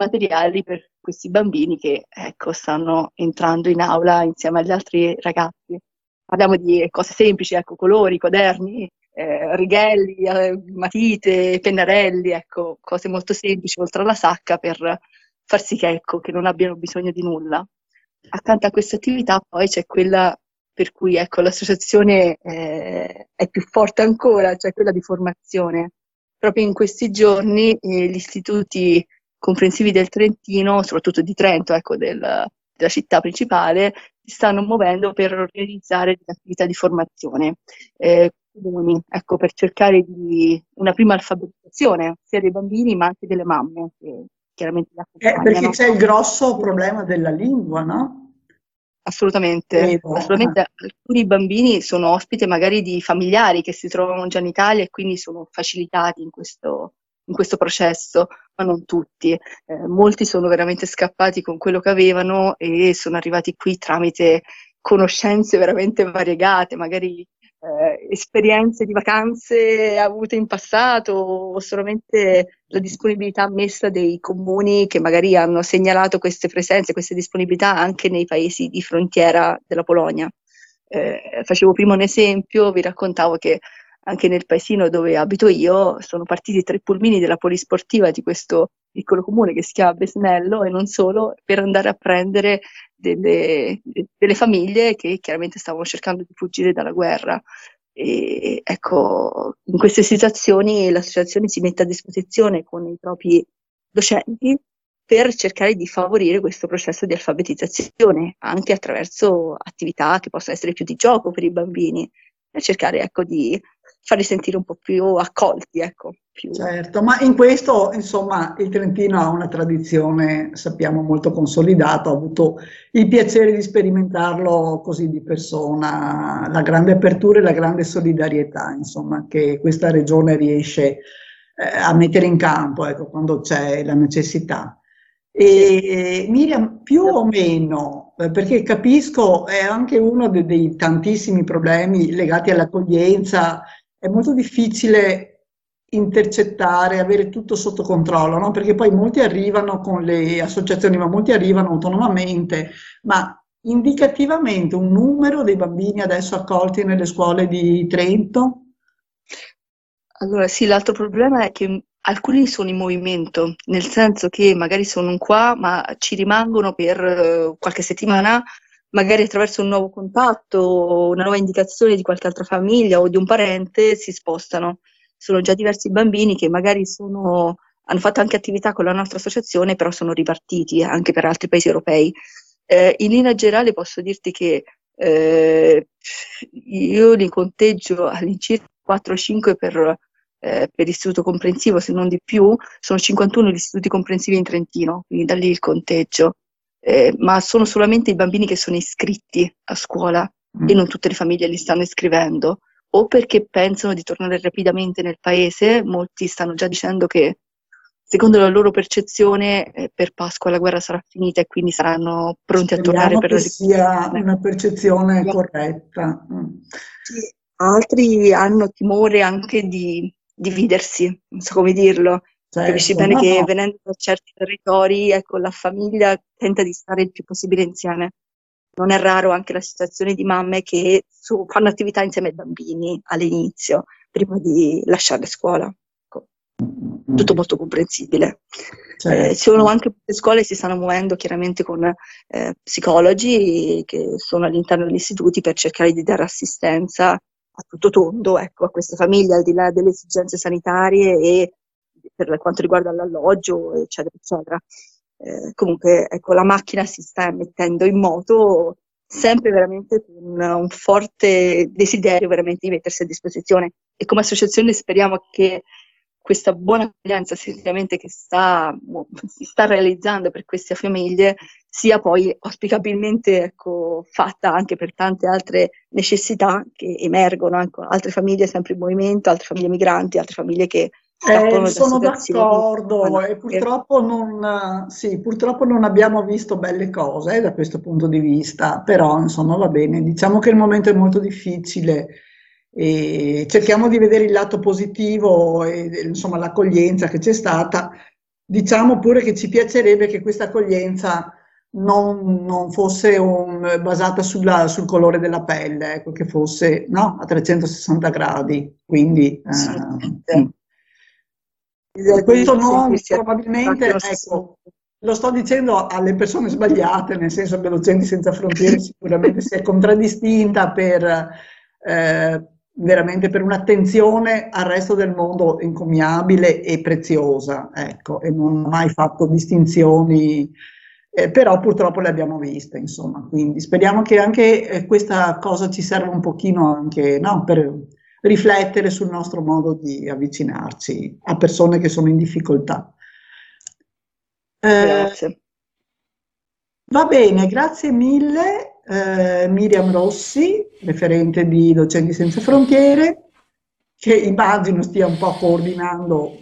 materiali per questi bambini che, ecco, stanno entrando in aula insieme agli altri ragazzi. Parliamo di cose semplici, ecco, colori, quaderni, eh, righelli, eh, matite, pennarelli, ecco, cose molto semplici oltre alla sacca per far sì che, ecco, che non abbiano bisogno di nulla. Accanto a questa attività poi c'è quella per cui, ecco, l'associazione eh, è più forte ancora, cioè quella di formazione. Proprio in questi giorni eh, gli istituti comprensivi del Trentino, soprattutto di Trento, ecco, del, della città principale, si stanno muovendo per organizzare attività di formazione, eh, ecco, per cercare di una prima alfabetizzazione sia dei bambini ma anche delle mamme che chiaramente li accompagnano. Eh, perché c'è il grosso problema della lingua, no? Assolutamente, eh, assolutamente. Alcuni bambini sono ospite magari di familiari che si trovano già in Italia e quindi sono facilitati in questo, in questo processo, ma non tutti. Eh, molti sono veramente scappati con quello che avevano e sono arrivati qui tramite conoscenze veramente variegate, magari eh, esperienze di vacanze avute in passato o solamente la disponibilità messa dei comuni che magari hanno segnalato queste presenze, queste disponibilità anche nei paesi di frontiera della Polonia. Eh, facevo prima un esempio, vi raccontavo che anche nel paesino dove abito io sono partiti tre pulmini della polisportiva di questo piccolo comune che si chiama Besnello e non solo, per andare a prendere delle, delle famiglie che chiaramente stavano cercando di fuggire dalla guerra. E, ecco, in queste situazioni l'associazione si mette a disposizione con i propri docenti per cercare di favorire questo processo di alfabetizzazione, anche attraverso attività che possono essere più di gioco per i bambini, per cercare, ecco, di farli sentire un po' più accolti, ecco. Più. Certo, ma in questo, insomma, il Trentino ha una tradizione, sappiamo, molto consolidata. Ho avuto il piacere di sperimentarlo così di persona, la grande apertura e la grande solidarietà, insomma, che questa regione riesce eh, a mettere in campo, ecco, quando c'è la necessità. E, eh, Miriam, più o meno, perché capisco, è anche uno de- dei tantissimi problemi legati all'accoglienza, è molto difficile intercettare, avere tutto sotto controllo, no? Perché poi molti arrivano con le associazioni, ma molti arrivano autonomamente, ma indicativamente un numero dei bambini adesso accolti nelle scuole di Trento? Allora sì, l'altro problema è che alcuni sono in movimento, nel senso che magari sono qua, ma ci rimangono per qualche settimana, magari attraverso un nuovo contatto o una nuova indicazione di qualche altra famiglia o di un parente si spostano. Sono già diversi bambini che magari sono, hanno fatto anche attività con la nostra associazione, però sono ripartiti anche per altri paesi europei. Eh, in linea generale posso dirti che eh, io li conteggio all'incirca quattro o cinque per... Eh, per l'istituto comprensivo, se non di più. Sono cinquantuno gli istituti comprensivi in Trentino, quindi da lì il conteggio, eh, ma sono solamente i bambini che sono iscritti a scuola mm. e non tutte le famiglie li stanno iscrivendo, o perché pensano di tornare rapidamente nel paese. Molti stanno già dicendo che secondo la loro percezione eh, per Pasqua la guerra sarà finita e quindi saranno pronti a tornare. Speriamo per che la sia una percezione sì. corretta. Mm. Sì. Altri hanno timore anche di dividersi, non so come dirlo, certo, capisci bene no, che no. venendo da certi territori, ecco, la famiglia tenta di stare il più possibile insieme. Non è raro anche la situazione di mamme che su, fanno attività insieme ai bambini all'inizio, prima di lasciare scuola. Ecco. Tutto molto comprensibile. Certo. Eh, ci sono anche molte scuole che si stanno muovendo chiaramente con eh, psicologi che sono all'interno degli istituti per cercare di dare assistenza a tutto tondo, ecco, a queste famiglie, al di là delle esigenze sanitarie e per quanto riguarda l'alloggio, eccetera, eccetera. Eh, comunque, ecco, la macchina si sta mettendo in moto, sempre veramente con un forte desiderio veramente di mettersi a disposizione. E come associazione speriamo che questa buona accoglienza sicuramente che sta, si sta realizzando per queste famiglie sia poi auspicabilmente, ecco, fatta anche per tante altre necessità che emergono, ecco, altre famiglie sempre in movimento, altre famiglie migranti, altre famiglie che scappano eh, da sono d'accordo di... e purtroppo non, sì, purtroppo non abbiamo visto belle cose eh, da questo punto di vista, però insomma va bene, diciamo che il momento è molto difficile. E cerchiamo di vedere il lato positivo e insomma l'accoglienza che c'è stata. Diciamo pure che ci piacerebbe che questa accoglienza non, non fosse un, basata sulla, sul colore della pelle, ecco, che fosse no, a trecentosessanta gradi, quindi eh, sì. Sì. Questo non sì, sì, probabilmente ecco, lo sto dicendo alle persone sbagliate, nel senso che Docenti Senza Frontiere sicuramente si è contraddistinta per eh, veramente per un'attenzione al resto del mondo encomiabile e preziosa, ecco, e non ho mai fatto distinzioni, eh, però purtroppo le abbiamo viste, insomma, quindi speriamo che anche eh, questa cosa ci serva un pochino anche, no, per riflettere sul nostro modo di avvicinarci a persone che sono in difficoltà. Eh, grazie. Va bene, grazie mille. Eh, Miriam Rossi, referente di Docenti Senza Frontiere, che immagino stia un po' coordinando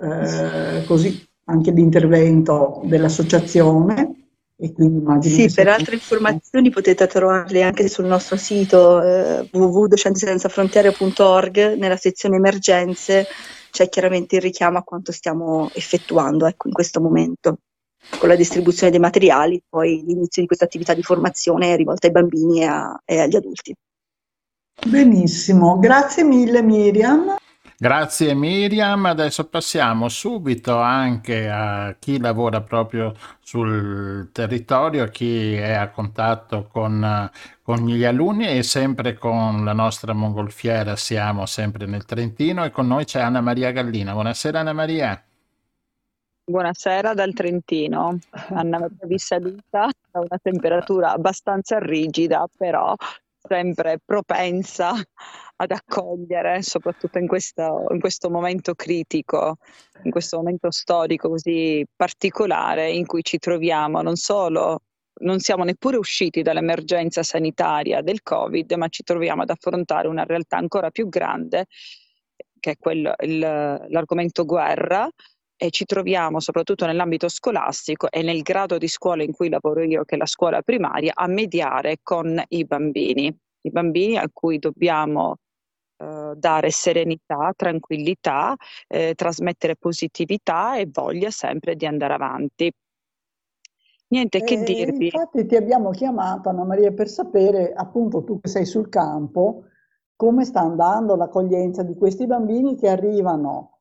eh, così anche l'intervento dell'associazione. E quindi immagino sì, per altre informazioni potete trovarle anche sul nostro sito eh, w w w punto docenti senza frontiere punto org, nella sezione emergenze c'è chiaramente il richiamo a quanto stiamo effettuando, ecco, in questo momento, con la distribuzione dei materiali, poi l'inizio di questa attività di formazione rivolta ai bambini e, a, e agli adulti. Benissimo, grazie mille Miriam. Grazie Miriam, adesso passiamo subito anche a chi lavora proprio sul territorio, chi è a contatto con, con gli alunni, e sempre con la nostra mongolfiera siamo sempre nel Trentino e con noi c'è Anna Maria Gallina. Buonasera Anna Maria. Buonasera dal Trentino. Anna Maria vi saluta da una temperatura abbastanza rigida, però sempre propensa ad accogliere, soprattutto in questo, in questo momento critico, in questo momento storico così particolare in cui ci troviamo. Non solo non siamo neppure usciti dall'emergenza sanitaria del Covid, ma ci troviamo ad affrontare una realtà ancora più grande, che è quello, il, l'argomento guerra, e ci troviamo soprattutto nell'ambito scolastico e nel grado di scuola in cui lavoro io, che è la scuola primaria, a mediare con i bambini, i bambini a cui dobbiamo eh, dare serenità, tranquillità, eh, trasmettere positività e voglia sempre di andare avanti. Niente che eh, dirvi. Infatti ti abbiamo chiamato, Anna Maria, per sapere, appunto, tu che sei sul campo, come sta andando l'accoglienza di questi bambini che arrivano.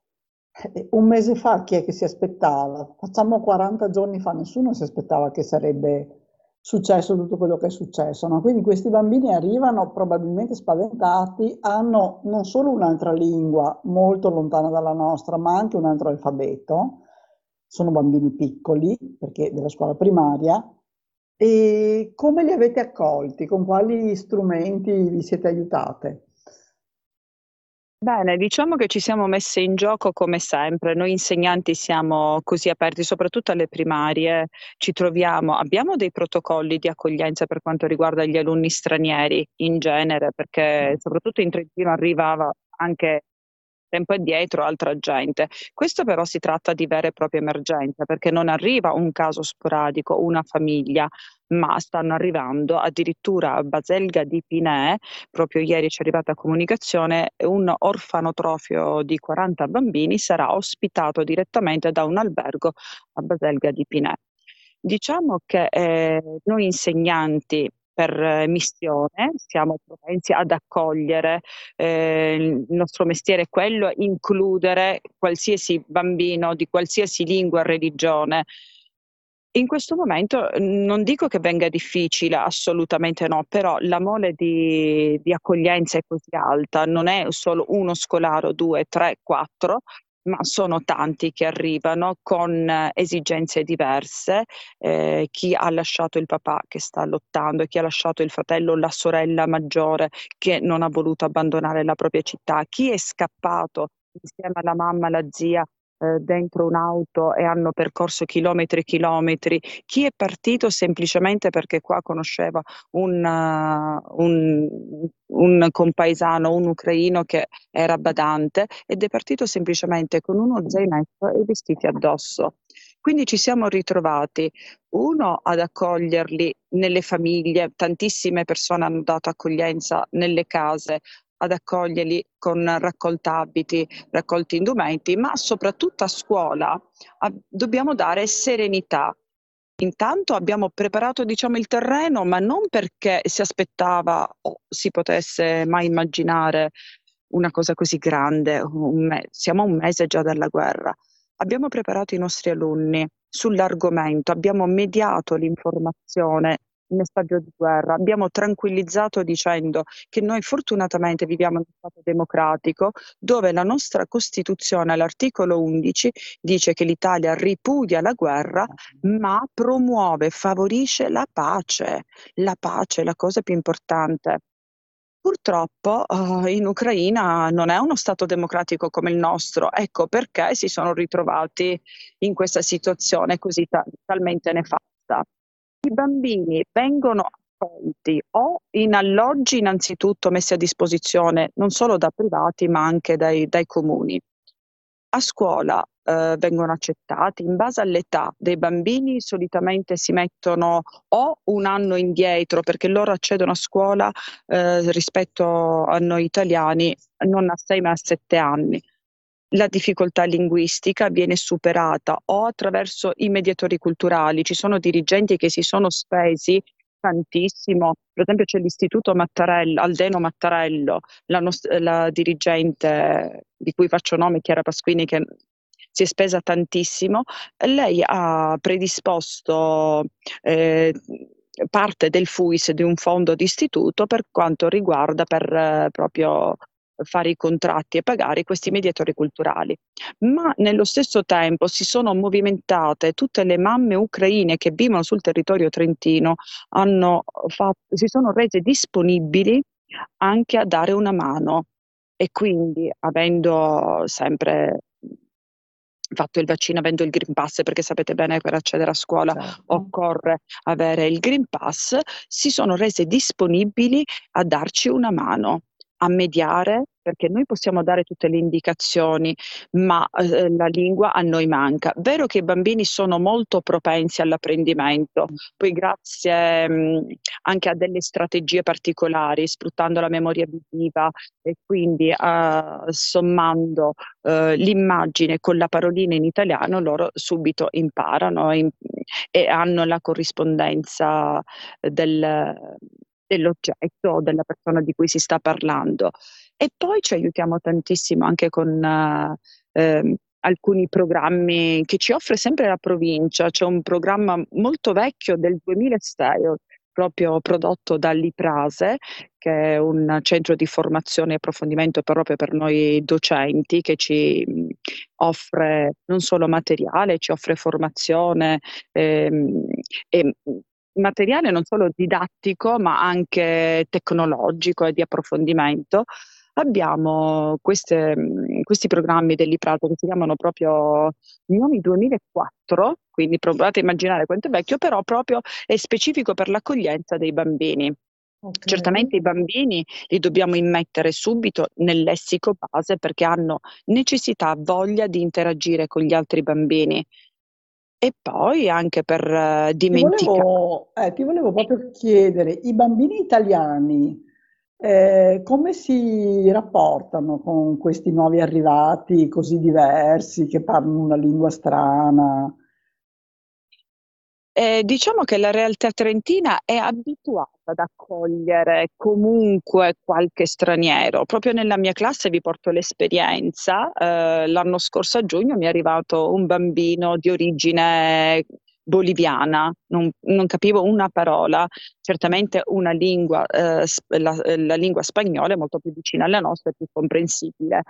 Un mese fa chi è che si aspettava? Facciamo quaranta giorni fa, nessuno si aspettava che sarebbe successo tutto quello che è successo, no? Quindi questi bambini arrivano probabilmente spaventati, hanno non solo un'altra lingua molto lontana dalla nostra, ma anche un altro alfabeto, sono bambini piccoli, perché della scuola primaria. E come li avete accolti? Con quali strumenti vi siete aiutate? Bene, diciamo che ci siamo messe in gioco come sempre. Noi insegnanti siamo così aperti, soprattutto alle primarie. Ci troviamo, abbiamo dei protocolli di accoglienza per quanto riguarda gli alunni stranieri in genere, perché soprattutto in Trentino arrivava anche tempo addietro altra gente. Questo però si tratta di vera e propria emergenza, perché non arriva un caso sporadico, una famiglia, ma stanno arrivando addirittura a Baselga di Pinè, proprio ieri ci è arrivata comunicazione, un orfanotrofio di quaranta bambini sarà ospitato direttamente da un albergo a Baselga di Pinè. Diciamo che eh, noi insegnanti per missione siamo propensi ad accogliere, eh, il nostro mestiere è quello, includere qualsiasi bambino di qualsiasi lingua e religione. In questo momento non dico che venga difficile, assolutamente no, però la mole di, di accoglienza è così alta, non è solo uno scolaro, due, tre, quattro, ma sono tanti che arrivano con esigenze diverse, eh, chi ha lasciato il papà che sta lottando, chi ha lasciato il fratello o la sorella maggiore che non ha voluto abbandonare la propria città, chi è scappato insieme alla mamma, alla zia, dentro un'auto e hanno percorso chilometri e chilometri, chi è partito semplicemente perché qua conosceva un, uh, un, un compaesano, un ucraino che era badante ed è partito semplicemente con uno zainetto e vestiti addosso. Quindi ci siamo ritrovati, uno, ad accoglierli nelle famiglie, tantissime persone hanno dato accoglienza nelle case, ad accoglierli con raccolta abiti, raccolti indumenti, ma soprattutto a scuola a, dobbiamo dare serenità. Intanto abbiamo preparato, diciamo, il terreno, ma non perché si aspettava o si potesse mai immaginare una cosa così grande. Un me- siamo un mese già dalla guerra. Abbiamo preparato i nostri alunni sull'argomento, abbiamo mediato l'informazione in stato di guerra, abbiamo tranquillizzato dicendo che noi fortunatamente viviamo in uno stato democratico dove la nostra Costituzione all'articolo undici dice che l'Italia ripudia la guerra ma promuove, favorisce la pace, la pace è la cosa più importante. Purtroppo uh, in Ucraina non è uno stato democratico come il nostro, ecco perché si sono ritrovati in questa situazione così ta- talmente nefasta. I bambini vengono accolti o in alloggi innanzitutto messi a disposizione non solo da privati ma anche dai, dai comuni. A scuola eh, vengono accettati in base all'età dei bambini, solitamente si mettono o un anno indietro perché loro accedono a scuola eh, rispetto a noi italiani non a sei ma a sette anni. La difficoltà linguistica viene superata o attraverso i mediatori culturali. Ci sono dirigenti che si sono spesi tantissimo, per esempio c'è l'Istituto Mattarello, Aldeno Mattarello, la, nost- la dirigente di cui faccio nome, Chiara Pasquini, che si è spesa tantissimo. Lei ha predisposto eh, parte del F U I S, di un fondo d'istituto, per quanto riguarda per eh, proprio fare i contratti e pagare questi mediatori culturali, ma nello stesso tempo si sono movimentate tutte le mamme ucraine che vivono sul territorio trentino, hanno fatto, si sono rese disponibili anche a dare una mano. E quindi, avendo sempre fatto il vaccino, avendo il Green Pass, perché sapete bene per accedere a scuola esatto. occorre avere il Green Pass, si sono rese disponibili a darci una mano, a mediare, perché noi possiamo dare tutte le indicazioni, ma eh, la lingua a noi manca. Vero che i bambini sono molto propensi all'apprendimento, poi grazie mh, anche a delle strategie particolari, sfruttando la memoria visiva e quindi eh, sommando eh, l'immagine con la parolina in italiano, loro subito imparano in, e hanno la corrispondenza del... dell'oggetto o della persona di cui si sta parlando. E poi ci aiutiamo tantissimo anche con uh, eh, alcuni programmi che ci offre sempre la provincia. C'è un programma molto vecchio del duemilasei, proprio prodotto dall'Iprase, che è un centro di formazione e approfondimento proprio per noi docenti, che ci offre non solo materiale, ci offre formazione ehm, e materiale non solo didattico ma anche tecnologico e di approfondimento. Abbiamo queste, questi programmi dell'Iprato che si chiamano proprio Gnomi duemilaquattro, quindi provate a immaginare quanto è vecchio, però proprio è specifico per l'accoglienza dei bambini. Okay. Certamente i bambini li dobbiamo immettere subito nel lessico base perché hanno necessità, voglia di interagire con gli altri bambini. E poi anche per uh, dimenticare. Ti volevo, eh, ti volevo proprio chiedere, i bambini italiani eh, come si rapportano con questi nuovi arrivati così diversi che parlano una lingua strana? Eh, diciamo che la realtà trentina è abituata ad accogliere comunque qualche straniero. Proprio nella mia classe vi porto l'esperienza. Eh, l'anno scorso a giugno mi è arrivato un bambino di origine boliviana, non, non capivo una parola, certamente una lingua, eh, la, la lingua spagnola è molto più vicina alla nostra, è più comprensibile.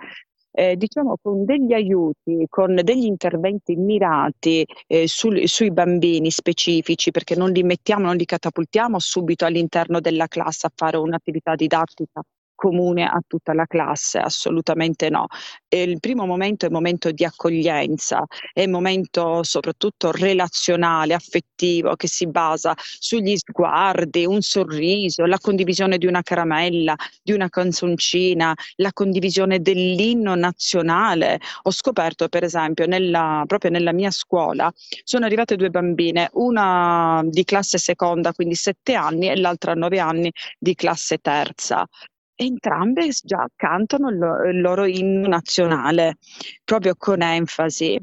Eh, diciamo con degli aiuti, con degli interventi mirati eh, sul, sui bambini specifici, perché non li mettiamo, non li catapultiamo subito all'interno della classe a fare un'attività didattica comune a tutta la classe, assolutamente no. E il primo momento è il momento di accoglienza, è il momento soprattutto relazionale, affettivo, che si basa sugli sguardi, un sorriso, la condivisione di una caramella, di una canzoncina, la condivisione dell'inno nazionale. Ho scoperto, per esempio, nella, proprio nella mia scuola, sono arrivate due bambine, una di classe seconda, quindi sette anni, e l'altra nove anni di classe terza. Entrambe già cantano il loro inno nazionale, proprio con enfasi.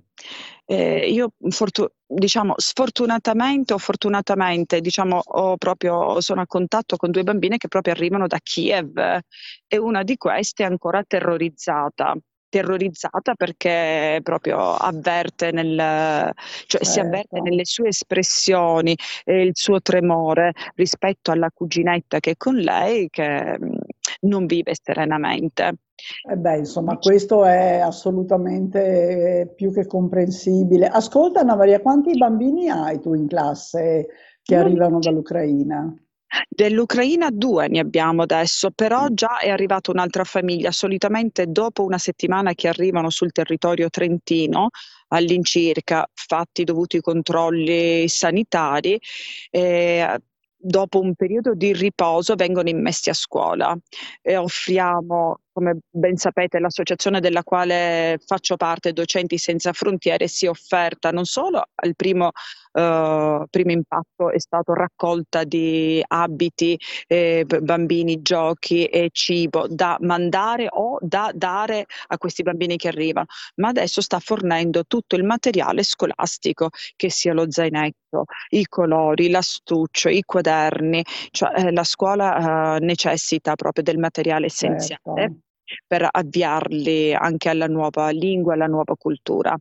Eh, io fortu- diciamo sfortunatamente o fortunatamente diciamo ho proprio sono a contatto con due bambine che proprio arrivano da Kiev e una di queste è ancora terrorizzata. terrorizzata perché proprio avverte nel cioè certo. si avverte nelle sue espressioni e il suo tremore rispetto alla cuginetta che è con lei, che non vive serenamente. Eh beh, insomma, questo è assolutamente più che comprensibile. Ascolta Anna Maria, quanti bambini hai tu in classe che arrivano dall'Ucraina? Dell'Ucraina due ne abbiamo adesso, però già è arrivata un'altra famiglia. Solitamente dopo una settimana che arrivano sul territorio trentino all'incirca, fatti dovuti i controlli sanitari, eh, dopo un periodo di riposo vengono immessi a scuola e offriamo, come ben sapete, l'associazione della quale faccio parte, Docenti Senza Frontiere, si è offerta non solo al primo, eh, primo impatto è stato raccolta di abiti, eh, bambini, giochi e cibo da mandare o da dare a questi bambini che arrivano, ma adesso sta fornendo tutto il materiale scolastico, che sia lo zainetto, i colori, l'astuccio, i quaderni, cioè eh, la scuola eh, necessita proprio del materiale essenziale. Certo. Per avviarli anche alla nuova lingua, alla nuova cultura.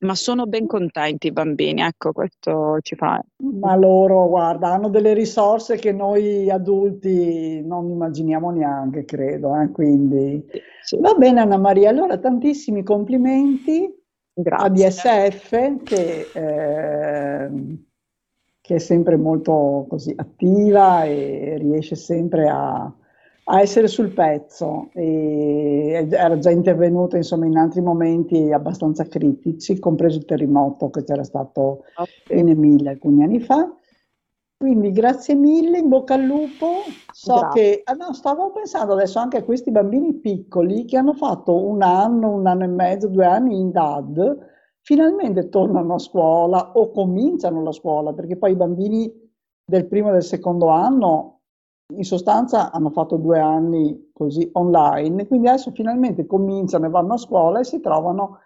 Ma sono ben contenti i bambini, ecco, questo ci fa. Ma loro, guarda, hanno delle risorse che noi adulti non immaginiamo neanche, credo, eh? Quindi sì. Va bene Anna Maria, allora tantissimi complimenti. Grazie. A D S F che, eh, che è sempre molto così attiva e riesce sempre a a essere sul pezzo, e era già intervenuto insomma in altri momenti abbastanza critici, compreso il terremoto che c'era stato in Emilia alcuni anni fa. Quindi grazie mille, in bocca al lupo. So grazie. Che ah no, stavo pensando adesso anche a questi bambini piccoli che hanno fatto un anno, un anno e mezzo, due anni in D A D, finalmente tornano a scuola o cominciano la scuola, perché poi i bambini del primo e del secondo anno in sostanza hanno fatto due anni così online, quindi adesso finalmente cominciano e vanno a scuola e si trovano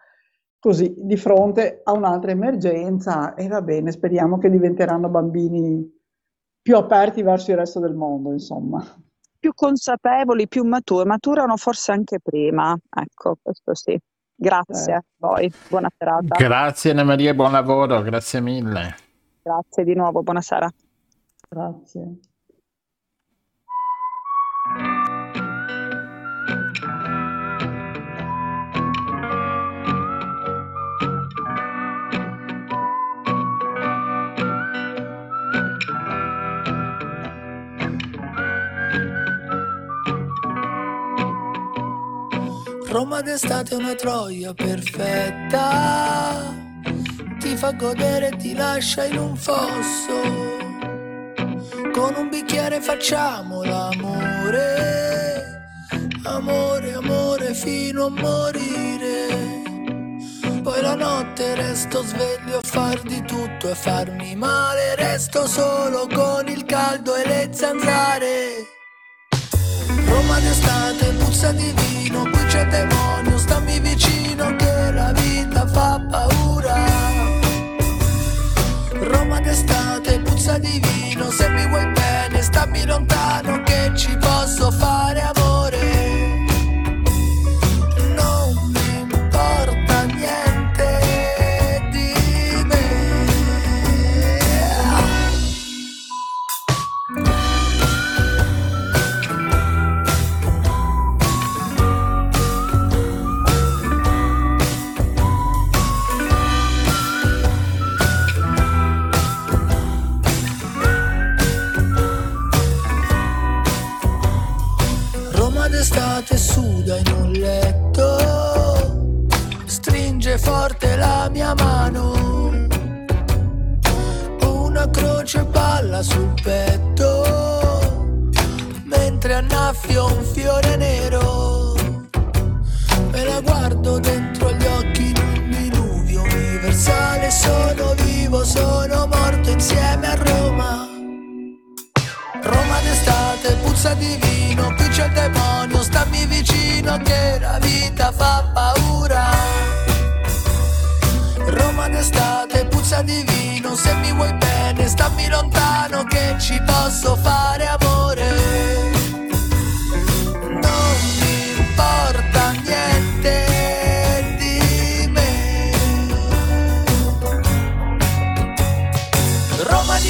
così di fronte a un'altra emergenza e va bene, speriamo che diventeranno bambini più aperti verso il resto del mondo, insomma. Più consapevoli, più maturi, maturano forse anche prima, ecco, questo sì. Grazie eh. a voi, buona serata. Grazie Anna Maria, buon lavoro, grazie mille. Grazie di nuovo, buonasera. Grazie. Roma d'estate è una troia perfetta, ti fa godere e ti lascia in un fosso, con un bicchiere facciamo l'amore, amore, amore fino a morire, poi la notte resto sveglio a far di tutto e farmi male, resto solo con il caldo e le zanzare. Roma d'estate puzza di vino, qui c'è demonio, stammi vicino che la vita fa paura. Roma d'estate puzza di vino, se mi vuoi bene stammi lontano che ci posso fare amore. Non mi importa niente di me. L'estate suda in un letto, stringe forte la mia mano, una croce palla sul petto, mentre annaffio un fiore nero, me la guardo dentro gli occhi in un diluvio universale, sono vivo, sono morto insieme a Roma. Roma d'estate puzza di vino, qui c'è il demonio, stammi vicino che la vita fa paura. Roma d'estate puzza di vino, se mi vuoi bene stammi lontano che ci posso fare amore. Non mi importa niente. Roma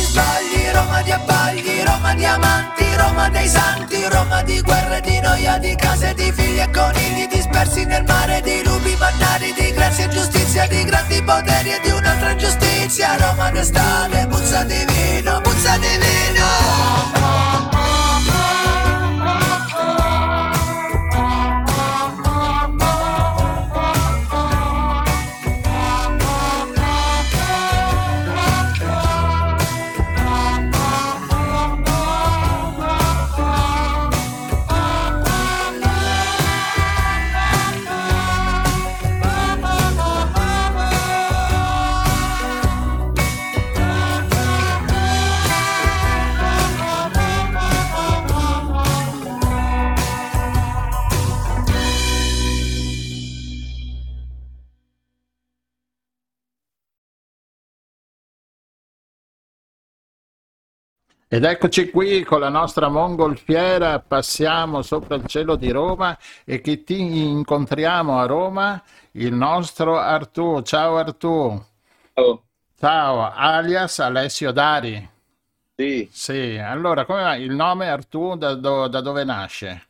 di abbagli, Roma di amanti, Roma dei santi, Roma di guerre, di noia, di case, di figli e conigli dispersi nel mare, di lupi mannari, di grazia e giustizia, di grandi poteri e di un'altra ingiustizia. Roma d'estate, puzza di vino, puzza di vino. Ed eccoci qui con la nostra mongolfiera, passiamo sopra il cielo di Roma e che ti incontriamo a Roma, il nostro Artù. Ciao Artù. Ciao. Ciao, alias Alessio D'Ari. Sì. Sì, allora come va? Il nome Artù da, do, da dove nasce?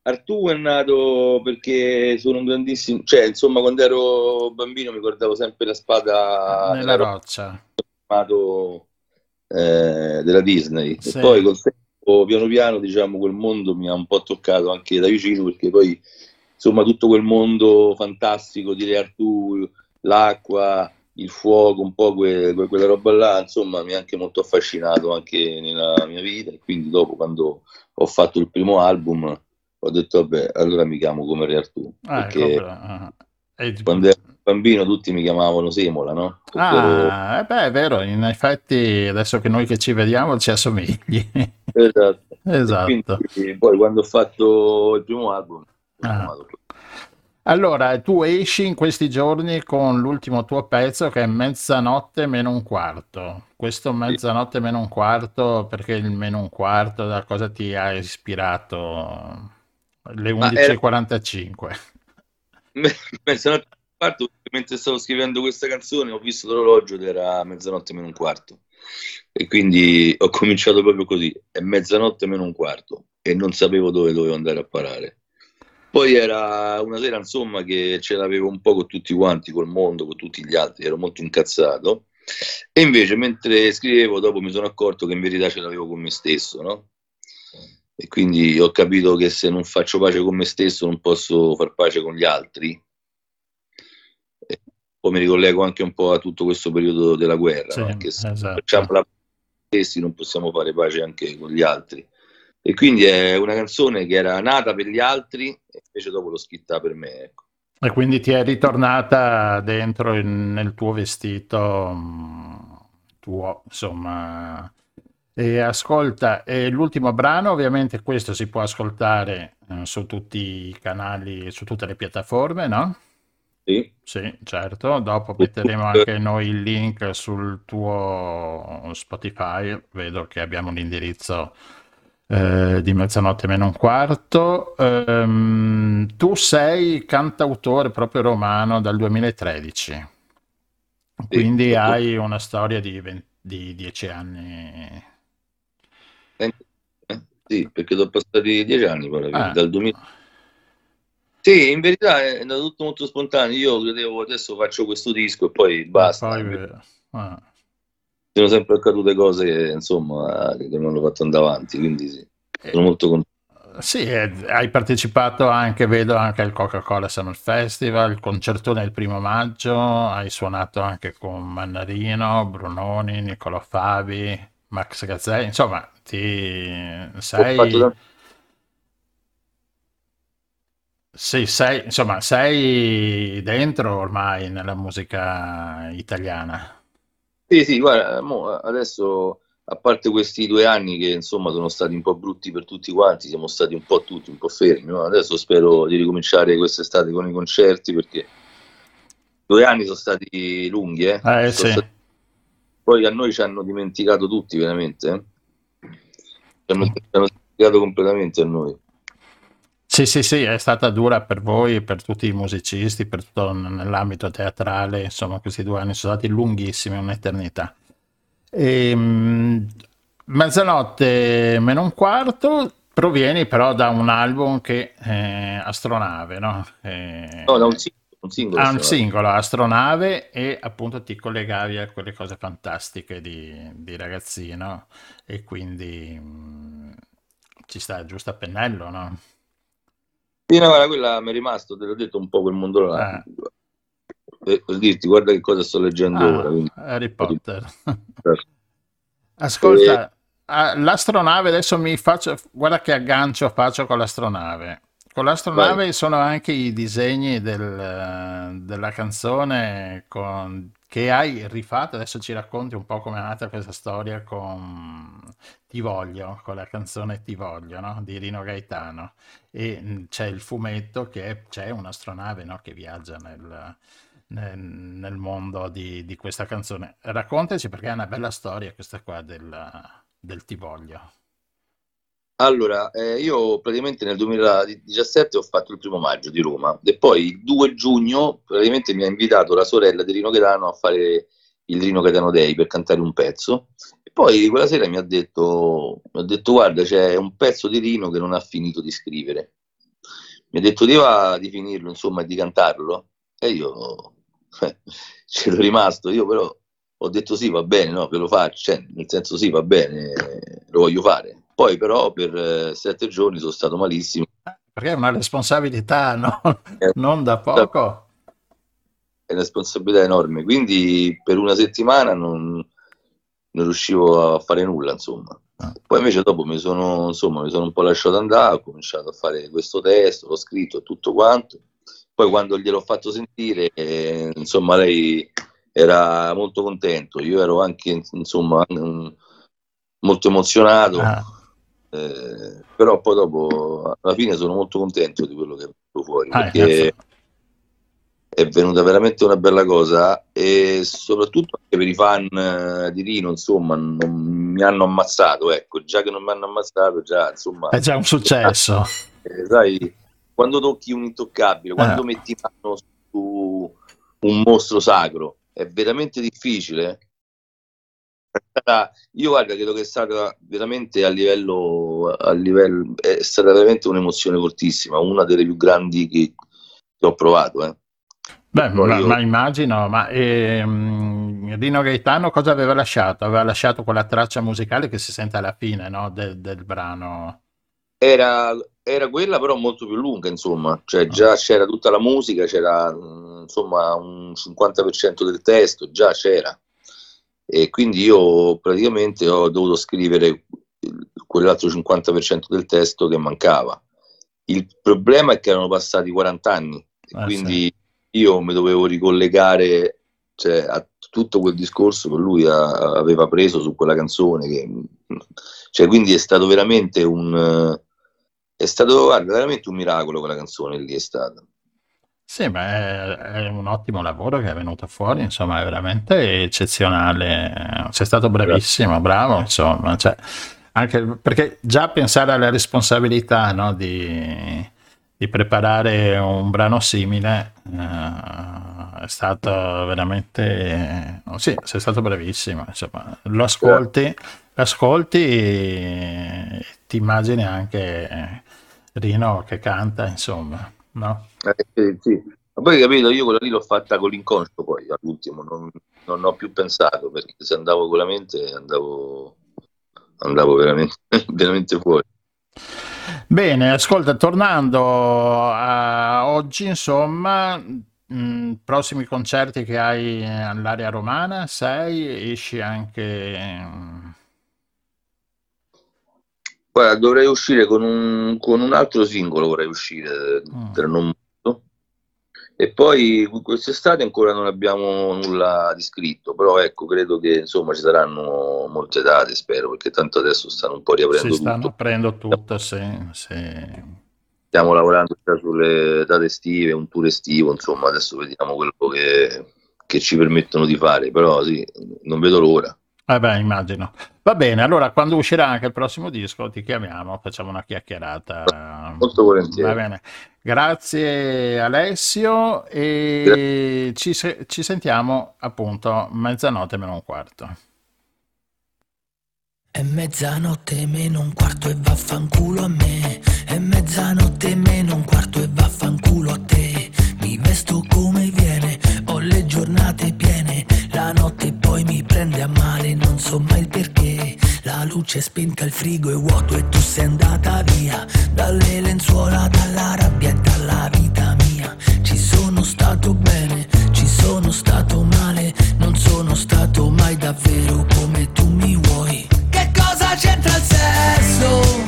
Artù è nato perché sono un grandissimo, cioè insomma quando ero bambino mi guardavo sempre la spada nella roccia. Della... Eh, della Disney, sì. E poi col tempo oh, piano piano, diciamo, quel mondo mi ha un po' toccato anche da vicino, perché poi insomma tutto quel mondo fantastico di Artù, l'acqua, il fuoco, un po' que, que, quella roba là, insomma mi ha anche molto affascinato anche nella mia vita. E quindi dopo, quando ho fatto il primo album, ho detto vabbè, allora mi chiamo come Re Artù, ah, perché ah. E... quando ero bambino tutti mi chiamavano Semola, no? Ovvero... ah, eh beh, è vero, in effetti adesso che noi che ci vediamo ci assomigli. Esatto, esatto. E quindi, poi quando ho fatto il primo album ah. Allora, tu esci in questi giorni con l'ultimo tuo pezzo che è Mezzanotte meno un quarto. Questo Mezzanotte meno un quarto, perché il meno un quarto, da cosa ti ha ispirato? Le undici e quarantacinque. Mezzanotte meno un quarto, mentre stavo scrivendo questa canzone ho visto l'orologio ed era mezzanotte meno un quarto. E quindi ho cominciato proprio così, è mezzanotte meno un quarto, e non sapevo dove dovevo andare a parare. Poi era una sera, insomma, che ce l'avevo un po' con tutti quanti, col mondo, con tutti gli altri, ero molto incazzato. E invece, mentre scrivevo, dopo mi sono accorto che in verità ce l'avevo con me stesso, no? E quindi ho capito che se non faccio pace con me stesso non posso far pace con gli altri. E poi mi ricollego anche un po' a tutto questo periodo della guerra, sì, no? Che se esatto. facciamo la pace con noi stessi non possiamo fare pace anche con gli altri. E quindi è una canzone che era nata per gli altri e invece dopo l'ho scritta per me, ecco. E quindi ti è ritornata dentro in, nel tuo vestito tuo, insomma. E ascolta, e l'ultimo brano, ovviamente questo si può ascoltare eh, su tutti i canali, su tutte le piattaforme, no? Sì. Sì, certo, dopo metteremo anche noi il link sul tuo Spotify, vedo che abbiamo l'indirizzo Eh, di mezzanotte meno un quarto. Ehm, tu sei cantautore proprio romano dal duemilatredici, quindi sì, hai una storia di, venti, di dieci anni. Eh, sì, perché sono passati dieci anni poi, ah. dal duemila. Sì, in verità è andato tutto molto spontaneo. Io credevo adesso faccio questo disco e poi basta. Poi, perché... ah. sono sempre accadute cose che, insomma, che non l'ho fatto andare avanti, quindi sì, sono molto contento. Sì, hai partecipato anche, vedo, anche al Coca-Cola Summer Festival, il concertone il primo maggio, hai suonato anche con Mannarino, Brunoni, Nicolò Fabi, Max Gazzè, insomma, ti sei... Da... Sì, sei, insomma, sei dentro ormai nella musica italiana. Sì, sì, guarda, mo adesso, a parte questi due anni che insomma sono stati un po' brutti per tutti quanti, siamo stati un po' tutti un po' fermi, no? Adesso spero di ricominciare quest'estate con i concerti, perché due anni sono stati lunghi, eh? Ah, eh sì. stati... Poi a noi ci hanno dimenticato tutti, veramente, eh? Ci hanno, ci hanno dimenticato completamente a noi. Sì, sì, sì, è stata dura per voi, per tutti i musicisti, per tutto nell'ambito teatrale, insomma questi due anni sono stati lunghissimi, un'eternità. E, mh, mezzanotte meno un quarto provieni però da un album che eh, Astronave, no? Eh, no, da un singolo. Un singolo, un singolo Astronave, e appunto ti collegavi a quelle cose fantastiche di, di ragazzino, e quindi mh, ci sta giusto a pennello, no? No, guarda, quella mi è rimasto, te l'ho detto, un po' quel mondo là. Eh. Per dirti, guarda che cosa sto leggendo ah, ora. Quindi. Harry Potter. Ascolta, e... l'astronave adesso mi faccio, guarda che aggancio faccio con l'astronave. Con l'astronave Vai. Sono anche i disegni del, della canzone con, che hai rifatto, adesso ci racconti un po' come è nata questa storia con Ti voglio, con la canzone Ti voglio, no? Di Rino Gaetano, e c'è il fumetto che è, c'è un'astronave, no? Che viaggia nel, nel, nel mondo di, di questa canzone. Raccontaci, perché è una bella storia questa qua del, del Ti voglio. Allora, eh, io praticamente nel duemiladiciassette ho fatto il primo maggio di Roma, e poi il due giugno praticamente mi ha invitato la sorella di Rino Gaetano a fare il Rino Gaetano Day per cantare un pezzo, e poi quella sera mi ha detto, mi ha detto guarda, c'è un pezzo di Rino che non ha finito di scrivere, mi ha detto ti va di finirlo, insomma, e di cantarlo, e io eh, ce l'ho rimasto, io però ho detto sì, va bene, no, ve lo faccio, cioè, nel senso sì, va bene, lo voglio fare. Poi però per eh, sette giorni sono stato malissimo. Perché è una responsabilità non, non da poco. È una responsabilità enorme, quindi per una settimana non, non riuscivo a fare nulla, insomma. Poi invece dopo mi sono, insomma, mi sono un po' lasciato andare, ho cominciato a fare questo testo, l'ho scritto tutto quanto. Poi quando gliel'ho fatto sentire, eh, insomma, lei era molto contento, io ero anche, insomma, molto emozionato, ah. eh, però poi dopo, alla fine sono molto contento di quello che è venuto fuori, ah, perché è, è venuta veramente una bella cosa, e soprattutto anche per i fan di Rino, insomma, non mi hanno ammazzato, ecco, già che non mi hanno ammazzato, già, insomma... È già un successo. Eh, sai, quando tocchi un intoccabile, quando eh. metti mano su un mostro sacro, è veramente difficile. Io guarda, credo che è stata veramente a livello, a livello è stata veramente un'emozione fortissima, una delle più grandi che, che ho provato. Eh. Beh, ma, io... ma immagino, ma ehm, Rino Gaetano cosa aveva lasciato? Aveva lasciato quella traccia musicale che si sente alla fine, no? De, del brano. Era... Era quella però molto più lunga, insomma, cioè già c'era tutta la musica, c'era insomma un cinquanta per cento del testo, già c'era, e quindi io praticamente ho dovuto scrivere quell'altro cinquanta per cento del testo che mancava. Il problema è che erano passati quaranta anni, e eh, quindi sì. io mi dovevo ricollegare, cioè, a tutto quel discorso che lui a, aveva preso su quella canzone, che, cioè, quindi è stato veramente un... È stato, guarda, veramente un miracolo quella canzone lì, è stata. Sì, ma è un ottimo lavoro che è venuto fuori, insomma, è veramente eccezionale. Sei stato bravissimo, bravo, insomma. Cioè, anche perché già pensare alla responsabilità, no, di, di preparare un brano simile, eh, è stato veramente... Oh, sì, sei stato bravissimo, insomma. Lo ascolti, l'ascolti e ti immagini anche... Rino che canta, insomma, no? Eh, sì, sì. Ma poi capito, io quella lì l'ho fatta con l'inconscio, poi all'ultimo non, non ho più pensato, perché se andavo con la mente andavo, andavo veramente, veramente fuori. Bene, ascolta, tornando a oggi, insomma, mh, prossimi concerti che hai all'area romana, sei, esci anche... Mh, guarda, dovrei uscire con un, con un altro singolo, vorrei uscire mm. per non molto, e poi quest'estate ancora non abbiamo nulla di scritto, però ecco, credo che insomma ci saranno molte date, spero, perché tanto adesso stanno un po' riaprendo tutto. Si stanno aprendo tutto, sì, sì. Stiamo lavorando sulle date estive, un tour estivo, insomma, adesso vediamo quello che, che ci permettono di fare, però sì, non vedo l'ora. Eh beh, immagino. Va bene, allora quando uscirà anche il prossimo disco ti chiamiamo, facciamo una chiacchierata. Molto volentieri. Va bene. Grazie Alessio, e Gra- ci, se- ci sentiamo appunto mezzanotte meno un quarto. È mezzanotte meno un quarto e vaffanculo a me, è mezzanotte meno un quarto e vaffanculo a te, mi vesto come viene, ho le giornate piene. La notte poi mi prende a male, non so mai il perché. La luce è spenta, il frigo è vuoto e tu sei andata via. Dalle lenzuola, dalla rabbia e dalla vita mia. Ci sono stato bene, ci sono stato male, non sono stato mai davvero come tu mi vuoi. Che cosa c'entra il sesso?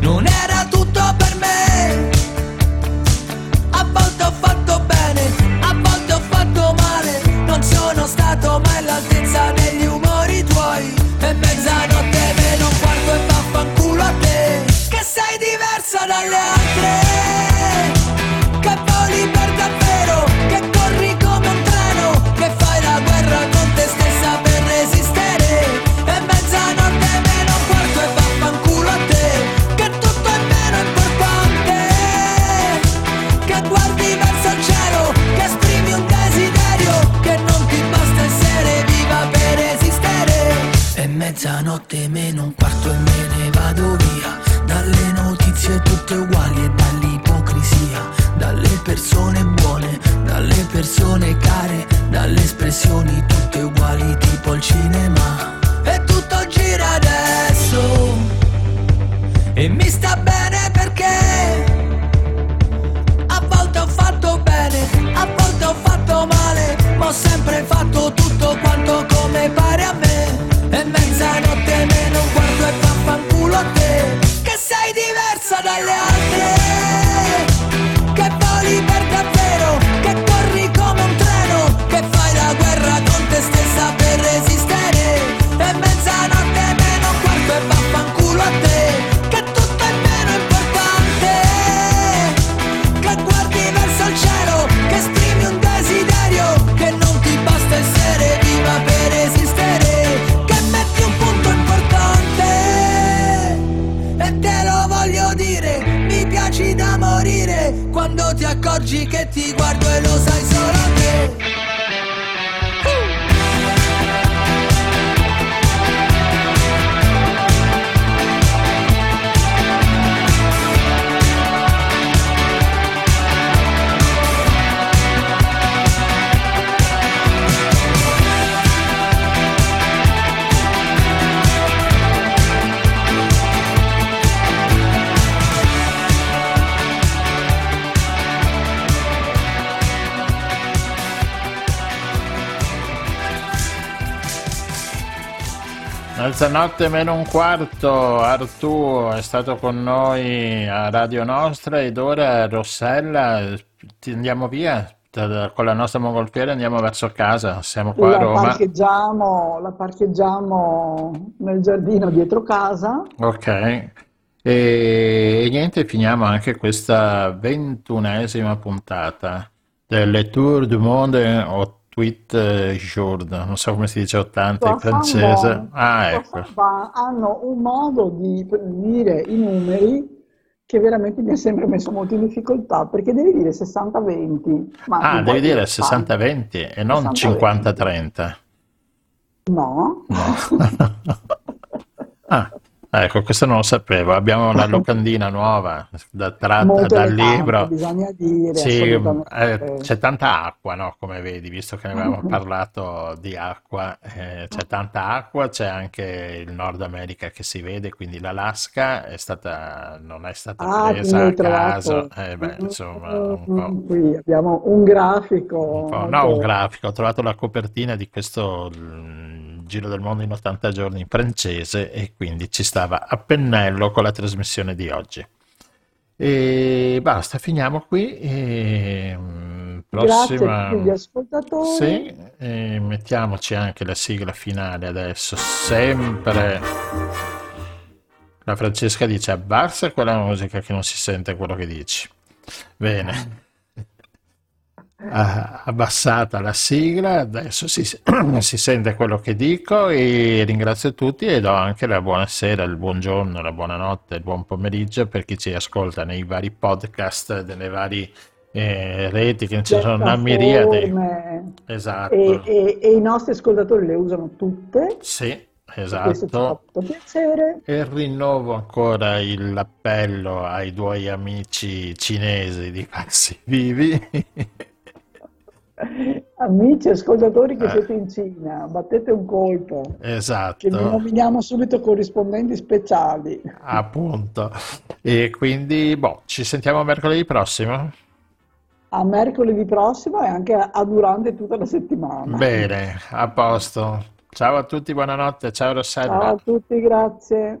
Non era tutto per me. A volte ho fatto bene, a volte ho fatto male. Non sono stato mai all'altezza degli umori tuoi. È mezzanotte meno un quarto e vaffanculo a te, che sei diversa dalle altre, che voli per davvero, che corri come un treno, che fai la guerra con te stessa per resistere. È mezzanotte meno un quarto e vaffanculo a te, che tutto è meno importante, che guardi verso il cielo, che esprimi un desiderio, che non ti basta essere viva per esistere. È mezzanotte meno un quarto e me ne vado via, dalle notizie tutte uguali e dall'ipocrisia, dalle persone buone, dalle persone care, dalle espressioni tutte uguali tipo il cinema. E tutto gira adesso, ti guardo e lo sai solo te. Mezzanotte meno un quarto, Artù è stato con noi a Radio Nostra ed ora Rossella, andiamo via con la nostra mongolfiera, andiamo verso casa, siamo qua la a Roma. Parcheggiamo, la parcheggiamo nel giardino dietro casa. Ok, e, e niente, finiamo anche questa ventunesima puntata delle Tour du Monde otto. Tweet Jour, non so come si dice ottanta in francese. Ah, ecco. Hanno un modo di dire i numeri che veramente mi ha sempre messo molto in difficoltà, perché devi dire sessanta venti. Ma ah, devi dire sessanta venti e non cinquanta trenta. No. no. ah, ecco, questo non lo sapevo. Abbiamo la locandina nuova da, tratta dal libro. Bisogna dire, sì, eh, c'è tanta acqua, no? Come vedi, visto che ne avevamo parlato di acqua, eh, c'è tanta acqua, c'è anche il Nord America che si vede, quindi l'Alaska è stata, non è stata ah, presa a caso. Eh, beh, insomma, un po'. Qui abbiamo un grafico. Un no, un grafico. Ho trovato la copertina di questo Giro del Mondo in ottanta giorni in francese e quindi ci sta a pennello con la trasmissione di oggi. E basta, finiamo qui e prossima... Grazie a tutti gli ascoltatori. Sì, e mettiamoci anche la sigla finale adesso, sempre la Francesca dice abbassa quella musica che non si sente quello che dici. Bene, abbassata la sigla, adesso si, si sente quello che dico e ringrazio tutti e do anche la buonasera, il buongiorno, la buonanotte, il buon pomeriggio per chi ci ascolta nei vari podcast, nelle varie eh, reti che ci sono una miriade. Esatto. E, e, e i nostri ascoltatori le usano tutte. Sì. Esatto, e rinnovo ancora il l'appello ai tuoi amici cinesi di farsi vivi. Amici ascoltatori che eh. siete in Cina, battete un colpo. Esatto. Che vi nominiamo subito corrispondenti speciali. Appunto. E quindi, boh, ci sentiamo mercoledì prossimo. A mercoledì prossimo e anche a durante tutta la settimana. Bene, a posto. Ciao a tutti, buonanotte, ciao Rossella. Ciao a tutti, grazie.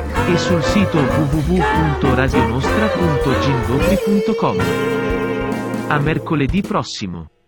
E sul sito w w w punto radio nostra punto gindobri punto com. A mercoledì prossimo.